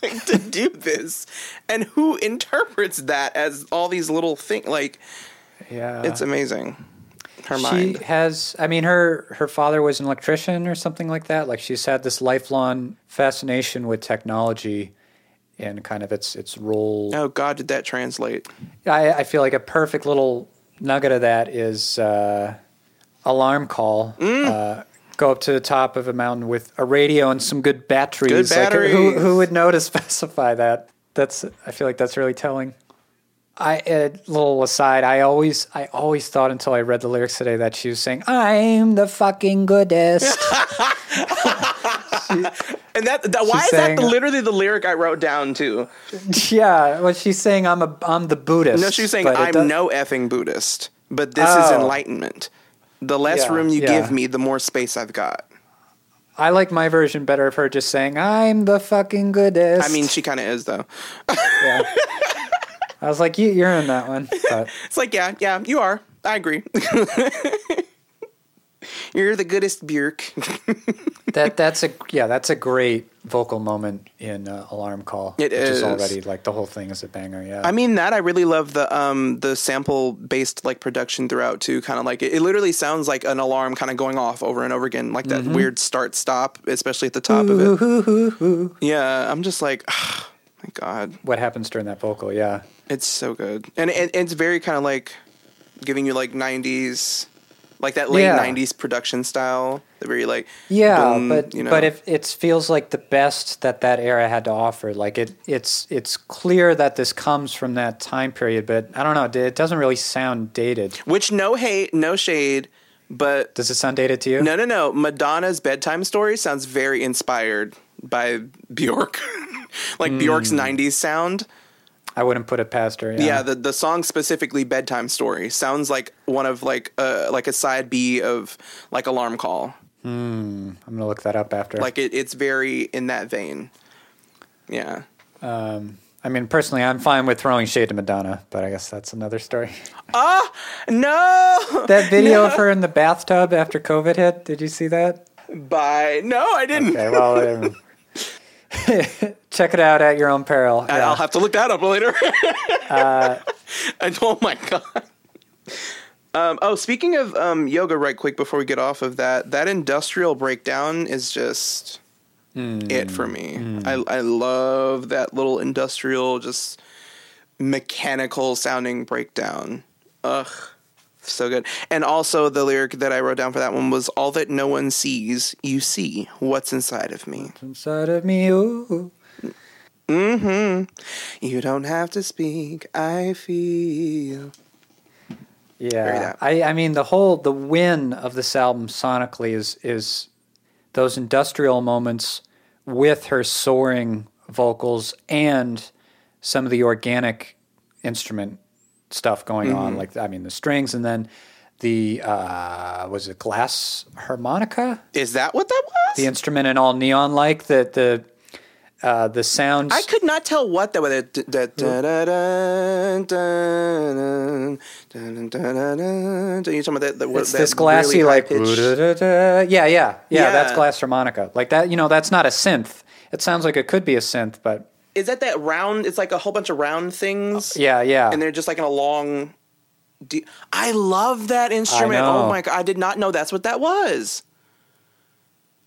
like, to do this? And who interprets that as all these little things? Like, yeah, it's amazing. Her she mind. She has, I mean, her, her father was an electrician or something like that. Like, she's had this lifelong fascination with technology and kind of its its role. Oh, God, did that translate? I, I feel like a perfect little nugget of that is uh, Alarm Call. Mm. Uh, go up to the top of a mountain with a radio and some good batteries. Good batteries. Like, who, who would know to specify that? That's I feel like that's really telling. I a little aside. I always I always thought until I read the lyrics today that she was saying, "I'm the fucking goodest." she, And that, that why she's is saying, that the, literally the lyric I wrote down too? Yeah, well, she's saying I'm a I'm the Buddhist. No, she's saying I'm no effing Buddhist, but this oh. is enlightenment. The less yeah, room you yeah. give me, the more space I've got. I like my version better of her just saying I'm the fucking goodest. I mean, she kind of is though. Yeah. I was like, you, you're in that one. But. It's like, yeah, yeah, you are. I agree. You're the goodest, Björk. that that's a yeah, that's a great vocal moment in uh, Alarm Call. It which is. is already like the whole thing is a banger. Yeah, I mean that I really love the um the sample based like production throughout too. Kind of like it, it literally sounds like an alarm kind of going off over and over again, like that mm-hmm. weird start stop, especially at the top ooh, of it. Ooh, ooh, ooh. Yeah, I'm just like, oh, my God, what happens during that vocal? Yeah, it's so good, and and, and it's very kind of like giving you like nineties. Like that late yeah. nineties production style, the very like yeah, boom, but you know. But if it feels like the best that that era had to offer, like it, it's it's clear that this comes from that time period. But I don't know, it doesn't really sound dated. Which no hate, no shade, but does it sound dated to you? No, no, no. Madonna's Bedtime Story sounds very inspired by Björk, like mm. Björk's nineties sound. I wouldn't put it past her. Yeah, yeah the, the song specifically Bedtime Story sounds like one of like uh, like a side B of like Alarm Call. Mm, I'm going to look that up after. Like it, it's very in that vein. Yeah. Um, I mean, personally, I'm fine with throwing shade to Madonna, but I guess that's another story. Ah, uh, no! That video no. of her in the bathtub after COVID hit, did you see that? Bye. No, I didn't. Okay, well... Um, check it out at your own peril. Yeah. I'll have to look that up later. uh, and, oh my God. Um, oh, speaking of um, yoga, right quick before we get off of that, that industrial breakdown is just mm, it for me. Mm. I, I love that little industrial, just mechanical sounding breakdown. Ugh. So good. And also the lyric that I wrote down for that one was all that no one sees, you see what's inside of me. What's inside of me, ooh. Mm-hmm. You don't have to speak, I feel. Yeah. I, I mean the whole the win of this album sonically is is those industrial moments with her soaring vocals and some of the organic instrument stuff going mm-hmm. on, like I mean the strings, and then the uh was it glass harmonica? Is that what that was? The instrument in All Neon Like, the the uh the sounds. I could not tell what that was. You talking about that? It's this glassy like yeah yeah yeah. That's glass harmonica. Like that, you know, that's not a synth. It sounds like it could be a synth, but. Is that that round? It's like a whole bunch of round things. Yeah, yeah. And they're just like in a long. De- I love that instrument. Oh my God! I did not know that's what that was.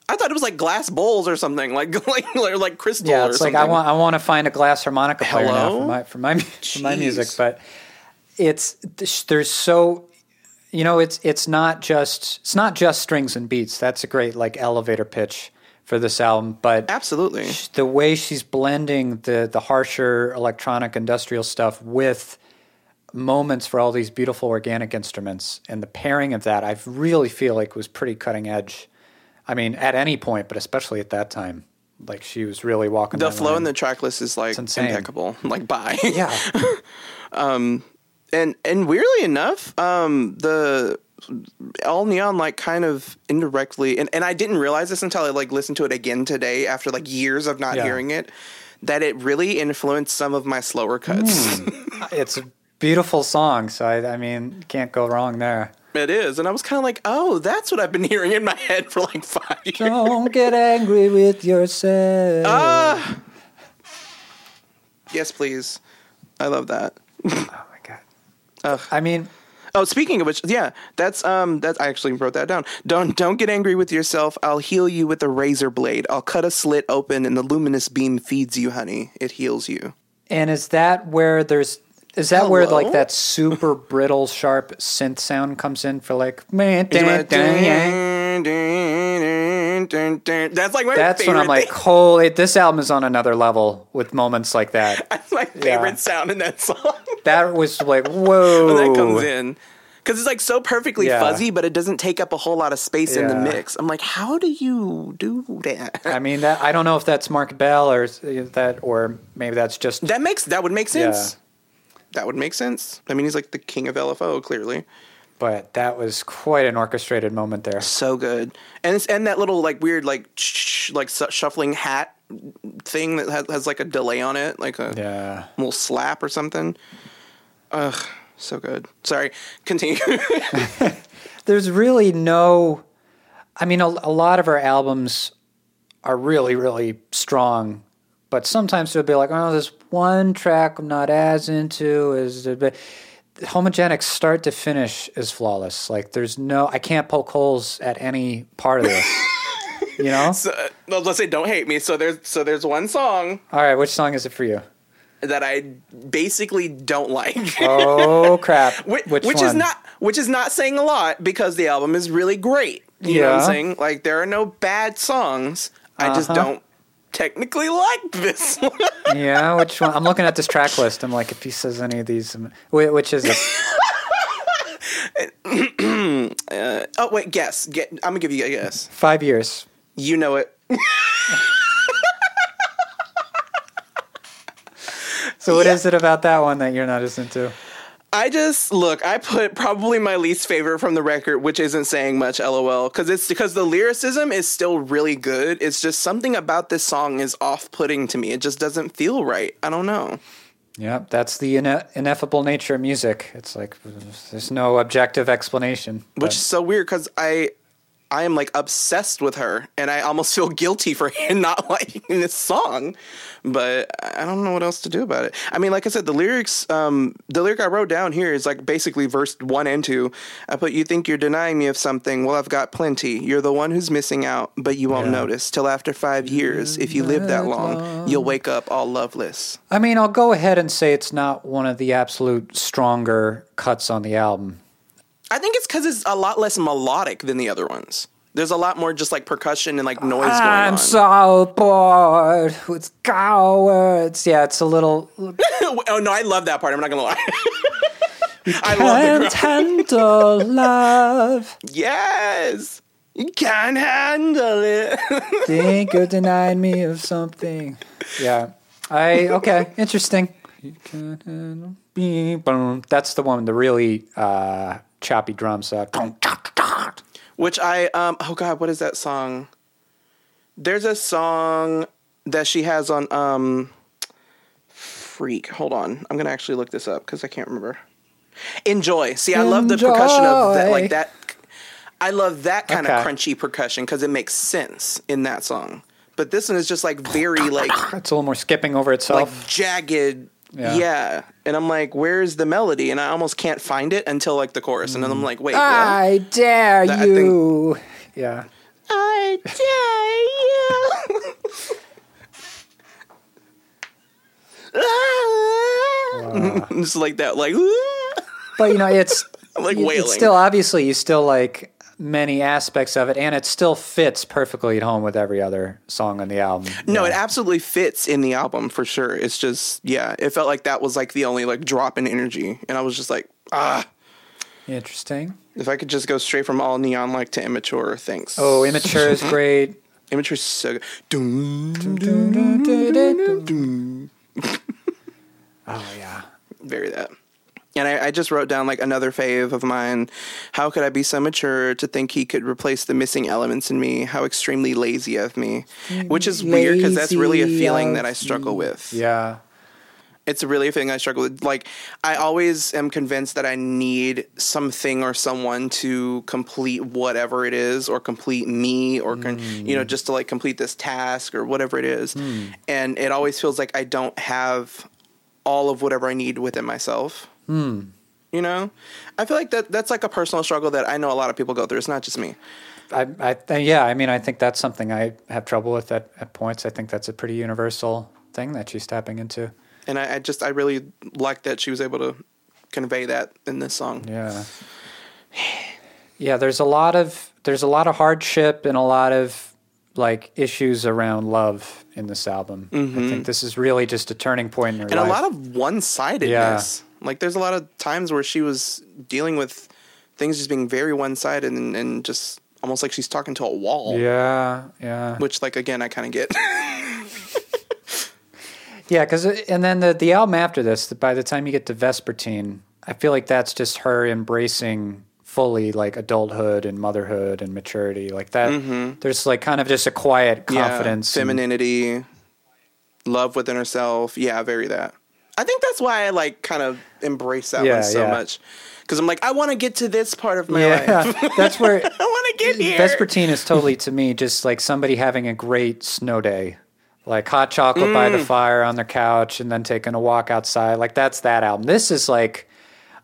I thought it was like glass bowls or something, like like or like crystal. Yeah, it's or something. Like I want I want to find a glass harmonica player Hello? now for my for my for my music, but it's there's so you know it's it's not just it's not just strings and beats. That's a great like elevator pitch for this album, but absolutely the way she's blending the the harsher electronic industrial stuff with moments for all these beautiful organic instruments and the pairing of that, I really feel like was pretty cutting edge. I mean, at any point, but especially at that time, like she was really walking the flow line. And the track list is like impeccable. Like bye. Yeah. um, and and weirdly enough, um, the. All Neon Like kind of indirectly and, and I didn't realize this until I like listened to it again today after like years of not yeah. hearing it, that it really influenced some of my slower cuts. Mm. It's a beautiful song, so I, I mean can't go wrong there. It is, and I was kind of like, oh, that's what I've been hearing in my head for like five years. Don't get angry with yourself. Uh, yes, please. I love that. Oh my God. Ugh. I mean. Oh, speaking of which, yeah, that's um, that's I actually wrote that down. Don't don't get angry with yourself. I'll heal you with a razor blade. I'll cut a slit open, and the luminous beam feeds you, honey. It heals you. And is that where there's is that Hello? where like that super brittle, sharp synth sound comes in for like man? That's like my that's favorite when I'm like, thing. Holy, this album is on another level with moments like that. That's my favorite yeah. sound in that song. That was like, whoa. When that comes in. Because it's like so perfectly yeah. fuzzy, but it doesn't take up a whole lot of space yeah. in the mix. I'm like, how do you do that? I mean, that I don't know if that's Mark Bell or that, or maybe that's just... That makes that would make sense. Yeah. That would make sense. I mean, he's like the king of L F O, clearly. But that was quite an orchestrated moment there. So good, and it's, and that little like weird like sh- like su- shuffling hat thing that has, has like a delay on it, like a yeah. little slap or something. Ugh, so good. Sorry, continue. There's really no I mean, a, a lot of her albums are really, really strong, but sometimes it'll be like, oh, this one track I'm not as into is a bit. Homogenic start to finish is flawless. Like, there's no, I can't poke holes at any part of this. You know? So, well, let's say Don't Hate Me. So there's so there's one song. All right, which song is it for you? That I basically don't like. Oh crap! which which, which is not which is not saying a lot because the album is really great. You yeah. know what I'm saying? Like, there are no bad songs. Uh-huh. I just don't technically like this one. Yeah, which one? I'm looking at this track list. I'm like, if he says any of these, I'm... which is it? uh, oh wait, guess. Get, I'm gonna give you a guess. Five Years. You know it. So what yeah. is it about that one that you're not as into? I just, look, I put probably my least favorite from the record, which isn't saying much, LOL, because it's because the lyricism is still really good. It's just something about this song is off-putting to me. It just doesn't feel right. I don't know. Yeah, that's the ine- ineffable nature of music. It's like there's no objective explanation. But... Which is so weird because I... I am, like, obsessed with her, and I almost feel guilty for not liking this song, but I don't know what else to do about it. I mean, like I said, the lyrics, um, the lyric I wrote down here is, like, basically verse one and two. I put, you think you're denying me of something. Well, I've got plenty. You're the one who's missing out, but you won't yeah. notice. Till after five years, if you live that long, you'll wake up all loveless. I mean, I'll go ahead and say it's not one of the absolute stronger cuts on the album. I think it's because it's a lot less melodic than the other ones. There's a lot more just like percussion and like noise I'm going on. I'm so bored with cowards. Yeah, it's a little. Oh, no, I love that part. I'm not going to lie. You I can't love handle love. Yes. You can't handle it. Think you're denying me of something. Yeah. I Okay, interesting. You can't handle me. Boom. That's the one, the really. Uh, choppy drums, uh, which I um oh god, what is that song? There's a song that she has on um freak. Hold on, I'm gonna actually look this up because I can't remember. Enjoy. See, I Enjoy. Love the percussion of that, like that. I love that kind okay. of crunchy percussion because it makes sense in that song. But this one is just like very like it's a little more skipping over itself, like jagged. Yeah. yeah, and I'm like, where's the melody? And I almost can't find it until like the chorus, and then I'm like, wait. I what? Dare that, you. I think, yeah. I dare you. uh. Just like that, like. But you know, it's like wailing. It's still obviously you still like many aspects of it, and it still fits perfectly at home with every other song on the album. No, yeah. It absolutely fits in the album for sure. It's just, yeah, it felt like that was like the only like drop in energy, and I was just like, ah, interesting. If I could just go straight from All Neon Like to Immature, thanks. Oh, Immature is great. Immature is so good. Doom, doom, doom, doom, doom, doom. Oh yeah, very that. And I, I just wrote down, like, another fave of mine. How could I be so mature to think he could replace the missing elements in me? How extremely lazy of me. Which is lazy weird because that's really a feeling that I struggle with. Yeah. It's really a thing I struggle with. Like, I always am convinced that I need something or someone to complete whatever it is or complete me or, con- mm. you know, just to, like, complete this task or whatever it is. Mm. And it always feels like I don't have all of whatever I need within myself. Hmm. You know, I feel like that that's like a personal struggle that I know a lot of people go through. It's not just me. I, I th- yeah, I mean, I think that's something I have trouble with at, at points. I think that's a pretty universal thing that she's tapping into. And I, I just, I really like that she was able to convey that in this song. Yeah. Yeah. There's a lot of, there's a lot of hardship and a lot of like issues around love in this album. Mm-hmm. I think this is really just a turning point in her and life. And a lot of one-sidedness. Yeah. Like, there's a lot of times where she was dealing with things just being very one-sided and, and just almost like she's talking to a wall. Yeah, yeah. Which, like, again, I kind of get. Yeah, because, and then the, the album after this, by the time you get to Vespertine, I feel like that's just her embracing fully, like, adulthood and motherhood and maturity. Like, that, mm-hmm. there's, like, kind of just a quiet confidence. Yeah, femininity, and, love within herself. Yeah, very that. I think that's why I like kind of embrace that yeah, one so yeah. much. Because I'm like, I want to get to this part of my yeah, life. That's where I want to get here. Vespertine is totally, to me, just like somebody having a great snow day. Like hot chocolate mm. by the fire on their couch and then taking a walk outside. Like that's that album. This is like,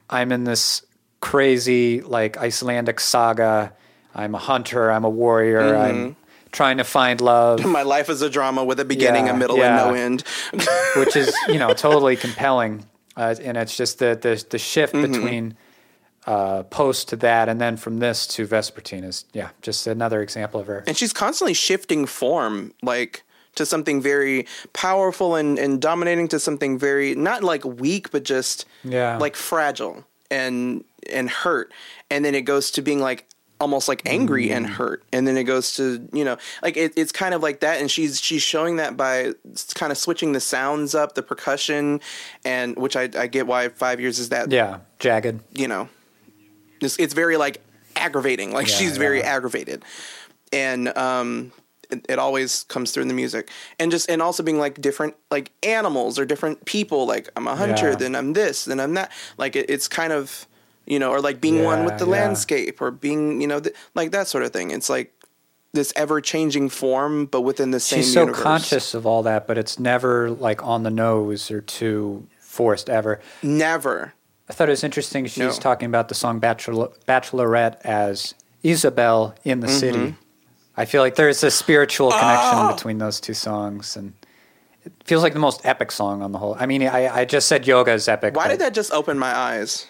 I'm in this crazy like Icelandic saga. I'm a hunter. I'm a warrior. Mm-hmm. I'm trying to find love. My life is a drama with a beginning, yeah, a middle, yeah. and no end. Which is, you know, totally compelling. Uh, and it's just the, the, the shift mm-hmm. between... Uh, post to that, and then from this to Vespertine is, yeah, just another example of her. And she's constantly shifting form, like to something very powerful and, and dominating to something very, not like weak, but just yeah. like fragile and and hurt. And then it goes to being like almost like angry mm. and hurt. And then it goes to, you know, like it, it's kind of like that. And she's she's showing that by kind of switching the sounds up, the percussion, and which I, I get why Five Years is that. Yeah, jagged. You know. It's, it's very like aggravating. Like yeah, she's yeah. very aggravated, and um, it, it always comes through in the music. And just and also being like different like animals or different people. Like I'm a hunter, yeah. then I'm this, then I'm that. Like it, it's kind of you know, or like being yeah, one with the yeah. landscape, or being you know th- like that sort of thing. It's like this ever changing form, but within the same. She's so universe. Conscious of all that, but it's never like on the nose or too forced ever. Never. I thought it was interesting she's no. talking about the song Bachelor- Bachelorette as Isabel in the mm-hmm. city. I feel like there's a spiritual connection oh! between those two songs, and it feels like the most epic song on the whole. I mean, I, I just said Yoga is epic. Why but... did that just open my eyes?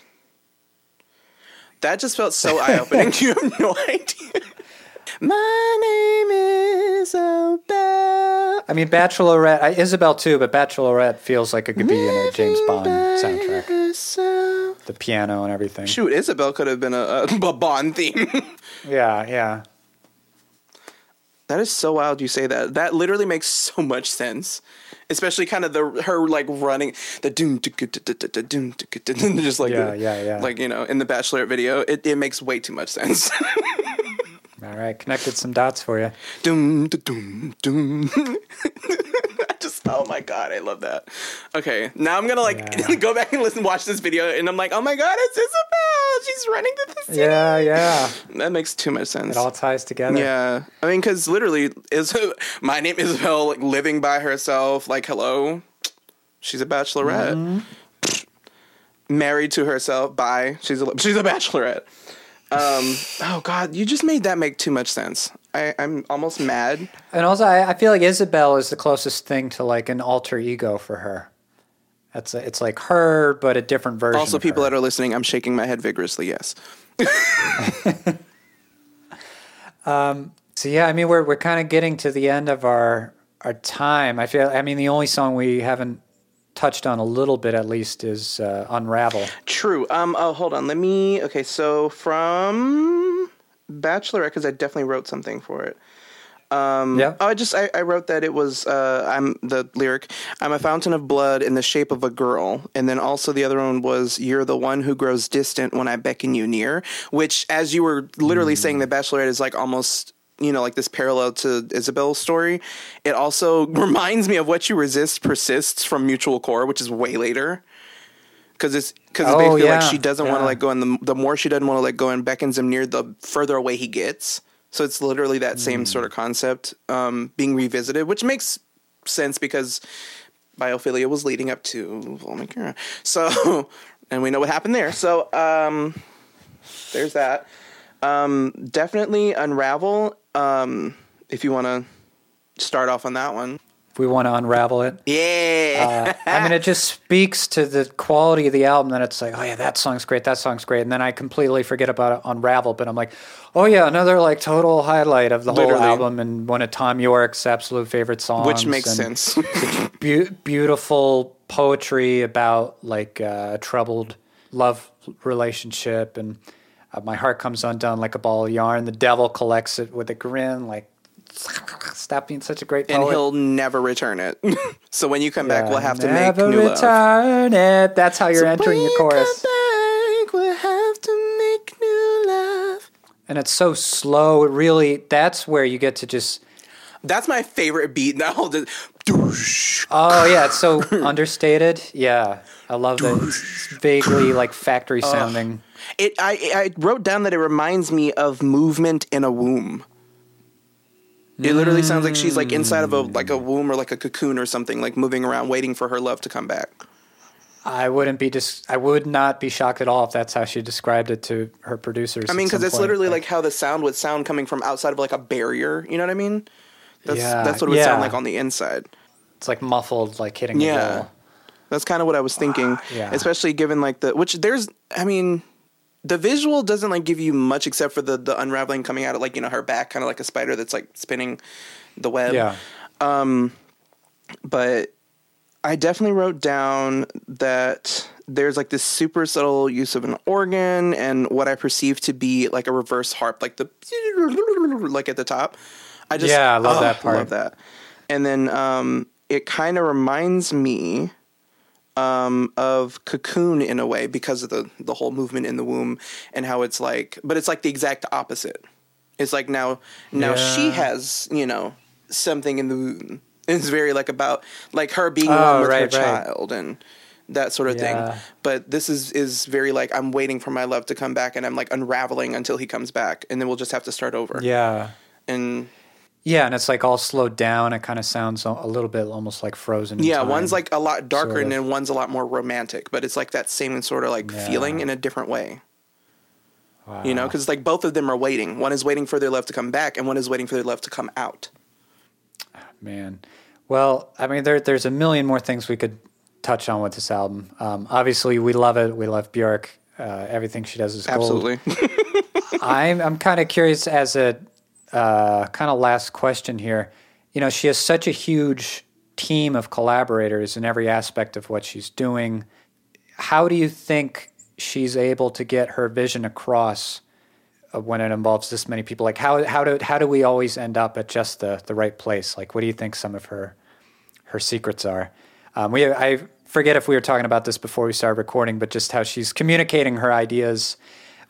That just felt so eye-opening. You have no idea. My name is Isabel. I mean, Bachelorette, I, Isabel too, but Bachelorette feels like it could be in a James Bond soundtrack. Herself. The piano and everything. Shoot, Isabel could have been a, a Bond theme. yeah, yeah. That is so wild you say that. That literally makes so much sense. Especially kind of the her like running the doom doom just like yeah, the, yeah, yeah. like you know, in the Bachelorette video. It it makes way too much sense. All right, connected some dots for you. Doom, doom, doom. I just, oh my God, I love that. Okay, now I'm going to like yeah. go back and listen, watch this video, and I'm like, oh my God, it's Isabel. She's running to the city. Yeah, yeah. That makes too much sense. It all ties together. Yeah. I mean, because literally, is my name is Isabel, like, living by herself, like, hello, she's a bachelorette. Mm-hmm. Married to herself, bye, she's a, she's a bachelorette. Um, oh, God, you just made that make too much sense. I, I'm almost mad. And also, I, I feel like Isabel is the closest thing to, like, an alter ego for her. That's a, it's like her, but a different version. Also, people that are listening, I'm shaking my head vigorously, yes. um, so, yeah, I mean, we're we're kind of getting to the end of our our time. I feel, I mean, the only song we haven't touched on a little bit at least is uh, Unravel. True. Um. Oh, hold on. Let me... Okay, so from Bachelorette, because I definitely wrote something for it. Um, yeah. Oh, I just... I, I wrote that it was... Uh, I'm the lyric. I'm a fountain of blood in the shape of a girl. And then also the other one was, you're the one who grows distant when I beckon you near. Which, as you were literally mm. saying, the Bachelorette is like almost... you know, like this parallel to Isabel's story. It also reminds me of What You Resist Persists from Mutual Core, which is way later. Because it's, cause it's oh, basically yeah. like she doesn't yeah. want to let go, and the, the more she doesn't want to let go and beckons him near, the further away he gets. So it's literally that mm. same sort of concept um, being revisited, which makes sense because Biophilia was leading up to Vulnicura. So, and we know what happened there. So um, there's that. Um, definitely Unravel. Um, if you want to start off on that one. If we want to unravel it. Yeah. uh, I mean, it just speaks to the quality of the album that it's like, oh yeah, that song's great, that song's great. And then I completely forget about Unravel, but I'm like, oh yeah, another like total highlight of the Literally. whole album and one of Tom York's absolute favorite songs. Which makes and sense. be- beautiful poetry about like uh, a troubled love relationship, and Uh, my heart comes undone like a ball of yarn. The devil collects it with a grin, like, stop being such a great poet. And he'll never return it. So when you come yeah, back, we'll have to make new love. Never return it. That's how you're so entering your chorus. Back, we'll have to make new love. And it's so slow. It really, that's where you get to just... That's my favorite beat. That whole... Douche. Oh yeah, it's so understated. Yeah, I love that. It's vaguely like factory sounding. Uh, it. I, I wrote down that it reminds me of movement in a womb. It literally sounds like she's like inside of a like a womb or like a cocoon or something, like moving around, waiting for her love to come back. I wouldn't be dis- I would not be shocked at all if that's how she described it to her producers. I mean, because it's point. literally like how the sound would sound coming from outside of like a barrier. You know what I mean? That's yeah, that's what it would yeah. sound like on the inside. It's like muffled, like hitting a yeah. wall. That's kind of what I was thinking. yeah. Especially given like the which there's I mean. The visual doesn't, like, give you much except for the, the unraveling coming out of, like, you know, her back, kind of like a spider that's, like, spinning the web. Yeah. Um, but I definitely wrote down that there's, like, this super subtle use of an organ and what I perceive to be, like, a reverse harp, like, the, like, at the top. I just, yeah, I love oh, that part. I love that. And then um, it kind of reminds me... Um, of Cocoon in a way because of the, the whole movement in the womb and how it's like, but it's like the exact opposite. It's like now, now yeah. she has, you know, something in the womb. It's very like about like her being oh, one with right, her right. child and that sort of yeah. thing. But this is, is very like, I'm waiting for my love to come back and I'm like unraveling until he comes back and then we'll just have to start over. Yeah. And Yeah, and it's like all slowed down. It kind of sounds a little bit almost like Frozen. Yeah, time, one's like a lot darker sort of. And then one's a lot more romantic, but it's like that same sort of like yeah. feeling in a different way. Wow. You know, because like both of them are waiting. One is waiting for their love to come back and one is waiting for their love to come out. Oh, man. Well, I mean, there there's a million more things we could touch on with this album. Um, obviously, we love it. We love Björk. Uh, everything she does is gold. Absolutely. I'm, I'm kind of curious as a... Uh, kind of last question here. You know, she has such a huge team of collaborators in every aspect of what she's doing. How do you think she's able to get her vision across uh, when it involves this many people? Like, how how do how do we always end up at just the the right place? Like, what do you think some of her her secrets are? Um, we I forget if we were talking about this before we started recording, but just how she's communicating her ideas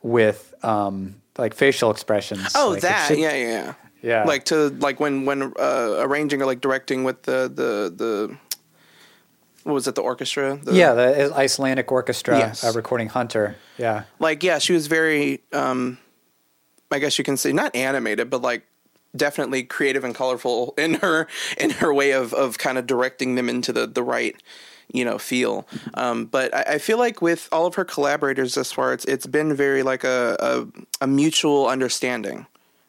with. Um, Like facial expressions. Oh, like that. She, yeah, yeah, yeah. Yeah. Like to like when when uh, arranging or like directing with the the the what was it? The orchestra. The, yeah, the Icelandic orchestra yes. uh, recording Hunter. Yeah. Like yeah, she was very. Um, I guess you can say not animated, but like definitely creative and colorful in her in her way of of kind of directing them into the the right. you know, feel. Um, but I, I feel like with all of her collaborators thus far, it's it's been very like a, a, a mutual understanding.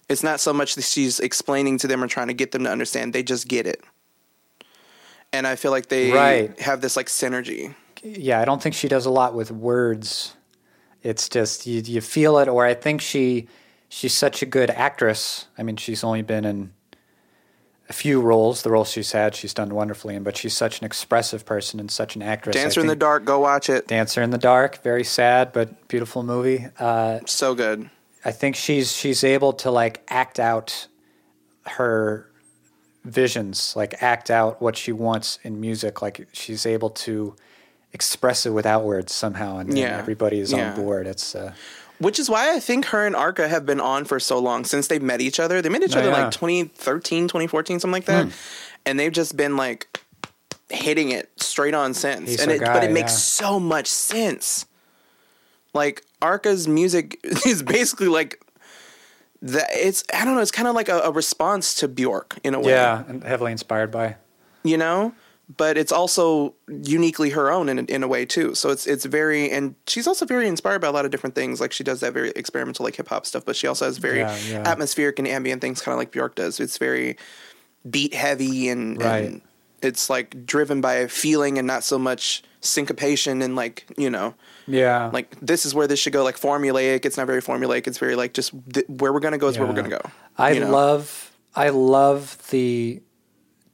It's not so much that she's explaining to them or trying to get them to understand. They just get it. And I feel like they right. have this like synergy. Yeah. I don't think she does a lot with words. It's just, you, you feel it. Or I think she, she's such a good actress. I mean, she's only been in a few roles, the roles she's had, she's done wonderfully in, but she's such an expressive person and such an actress. Dancer in the Dark, go watch it. Dancer in the Dark, very sad, but beautiful movie. Uh, so good. I think she's she's able to, like, act out her visions, like, act out what she wants in music. Like, she's able to express it without words somehow, and, yeah. and everybody is yeah. on board. It's... Uh, Which is why I think her and Arca have been on for so long since they've met each other. They met each oh, other yeah. like twenty thirteen, twenty fourteen, something like that. Mm. And they've just been like hitting it straight on since. He's and it, guy, But it yeah. makes so much sense. Like Arca's music is basically like, the, it's I don't know, it's kind of like a, a response to Björk in a way. Yeah, and heavily inspired by. You know? But it's also uniquely her own in, in a way, too. So it's it's very – and she's also very inspired by a lot of different things. Like, she does that very experimental, like, hip-hop stuff. But she also has very yeah, yeah. atmospheric and ambient things, kind of like Björk does. It's very beat-heavy and, right. and it's, like, driven by feeling and not so much syncopation and, like, you know. Yeah. Like, this is where this should go, like, formulaic. It's not very formulaic. It's very, like, just th- where we're going to go is yeah. where we're going to go. I you know? love I love the –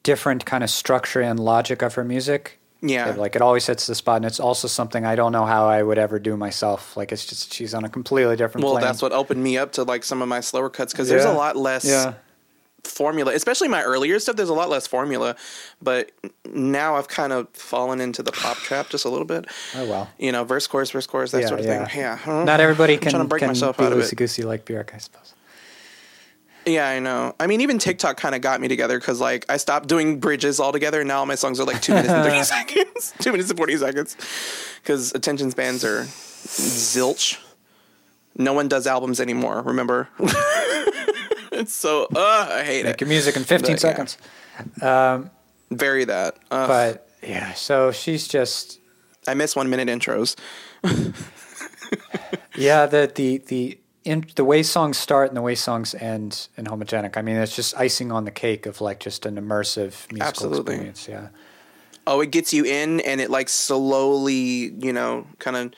different kind of structure and logic of her music. Yeah. It, like it always hits the spot, and it's also something I don't know how I would ever do myself. Like it's just, she's on a completely different well, plane. Well, that's what opened me up to like some of my slower cuts because yeah. there's a lot less yeah. formula, especially my earlier stuff. There's a lot less formula, but now I've kind of fallen into the pop trap just a little bit. Oh, well. You know, verse, chorus, verse, chorus, that yeah, sort of yeah. thing. Yeah. Not everybody I'm can, trying to break can myself be out of loosey-goosey like Björk, I suppose. Yeah, I know. I mean, even TikTok kind of got me together because, like, I stopped doing bridges altogether, and now all my songs are, like, two minutes and thirty seconds. Two minutes and forty seconds. Because attention spans are zilch. No one does albums anymore, remember? It's so, uh, I hate Make it. Make your music in fifteen but, seconds. Yeah. Um, Vary that. Ugh. But, yeah, so she's just... I miss one-minute intros. Yeah, the... the, the In, the way songs start and the way songs end in Homogenic, I mean, it's just icing on the cake of, like, just an immersive musical Absolutely. experience. Yeah. Oh, it gets you in, and it, like, slowly, you know, kind of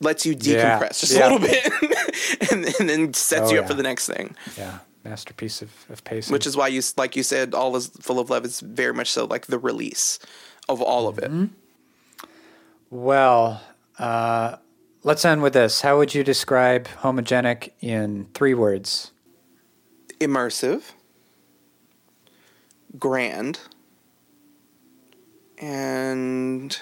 lets you decompress yeah. just yeah. a little bit, and, and then sets oh, you up yeah. for the next thing. Yeah, masterpiece of, of pacing. Which is why, you like you said, All Is Full of Love is very much so, like, the release of all mm-hmm. of it. Well, uh... let's end with this. How would you describe Homogenic in three words? Immersive, grand, and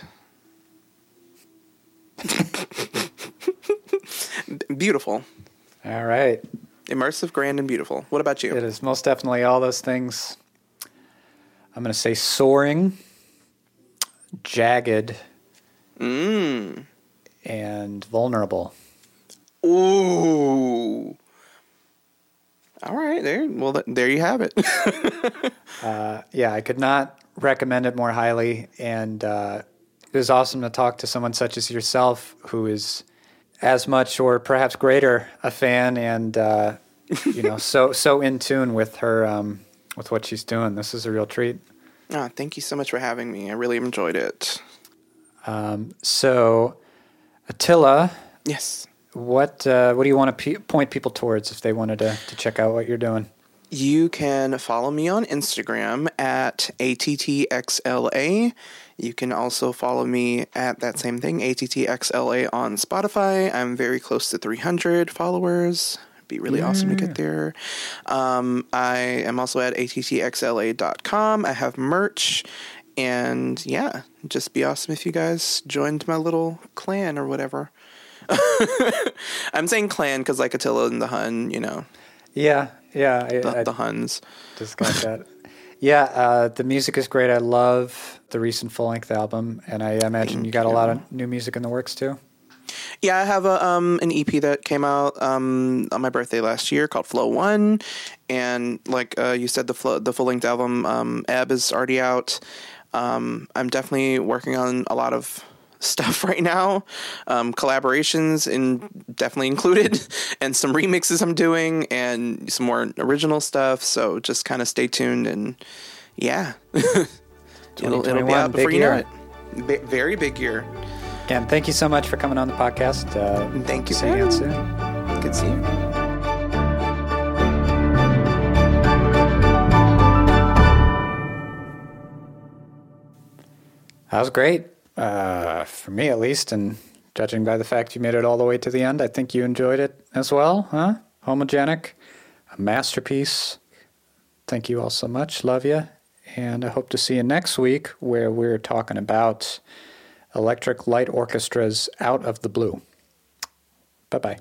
beautiful. All right. Immersive, grand, and beautiful. What about you? It is most definitely all those things. I'm going to say soaring, jagged, mm. and vulnerable. Ooh. All right. There. Well, there you have it. uh, yeah, I could not recommend it more highly. And uh, it was awesome to talk to someone such as yourself who is as much or perhaps greater a fan and, uh, you know, so so in tune with her, um, with what she's doing. This is a real treat. Oh, thank you so much for having me. I really enjoyed it. Um, so... Attxla, yes. What uh, what do you want to pe- point people towards if they wanted to, to check out what you're doing? You can follow me on Instagram at A T T X L A. You can also follow me at that same thing, A T T X L A on Spotify. I'm very close to three hundred followers. It'd be really yeah. awesome to get there. Um, I am also at A T T X L A dot com. I have merch. And yeah, just be awesome if you guys joined my little clan or whatever. I'm saying clan because, like, Attxla and the Hun, you know. Yeah, yeah. I, the, I, the Huns. Just got that. yeah, uh, the music is great. I love the recent full-length album, and I imagine Thank you got you. a lot of new music in the works too. Yeah, I have a um, an E P that came out um, on my birthday last year called Flow One, and like uh, you said, the flow, the full-length album um, Ebb is already out. Um, I'm definitely working on a lot of stuff right now, um, collaborations and definitely included, and some remixes I'm doing and some more original stuff. So just kind of stay tuned and yeah, it'll, it'll be out before you know it. B- very big year. And thank you so much for coming on the podcast. Uh, thank you. See you again soon. Good to see you. That was great, uh, for me at least, and judging by the fact you made it all the way to the end, I think you enjoyed it as well, huh? Homogenic, a masterpiece. Thank you all so much. Love you. And I hope to see you next week where we're talking about Electric Light Orchestra's Out of the Blue. Bye-bye.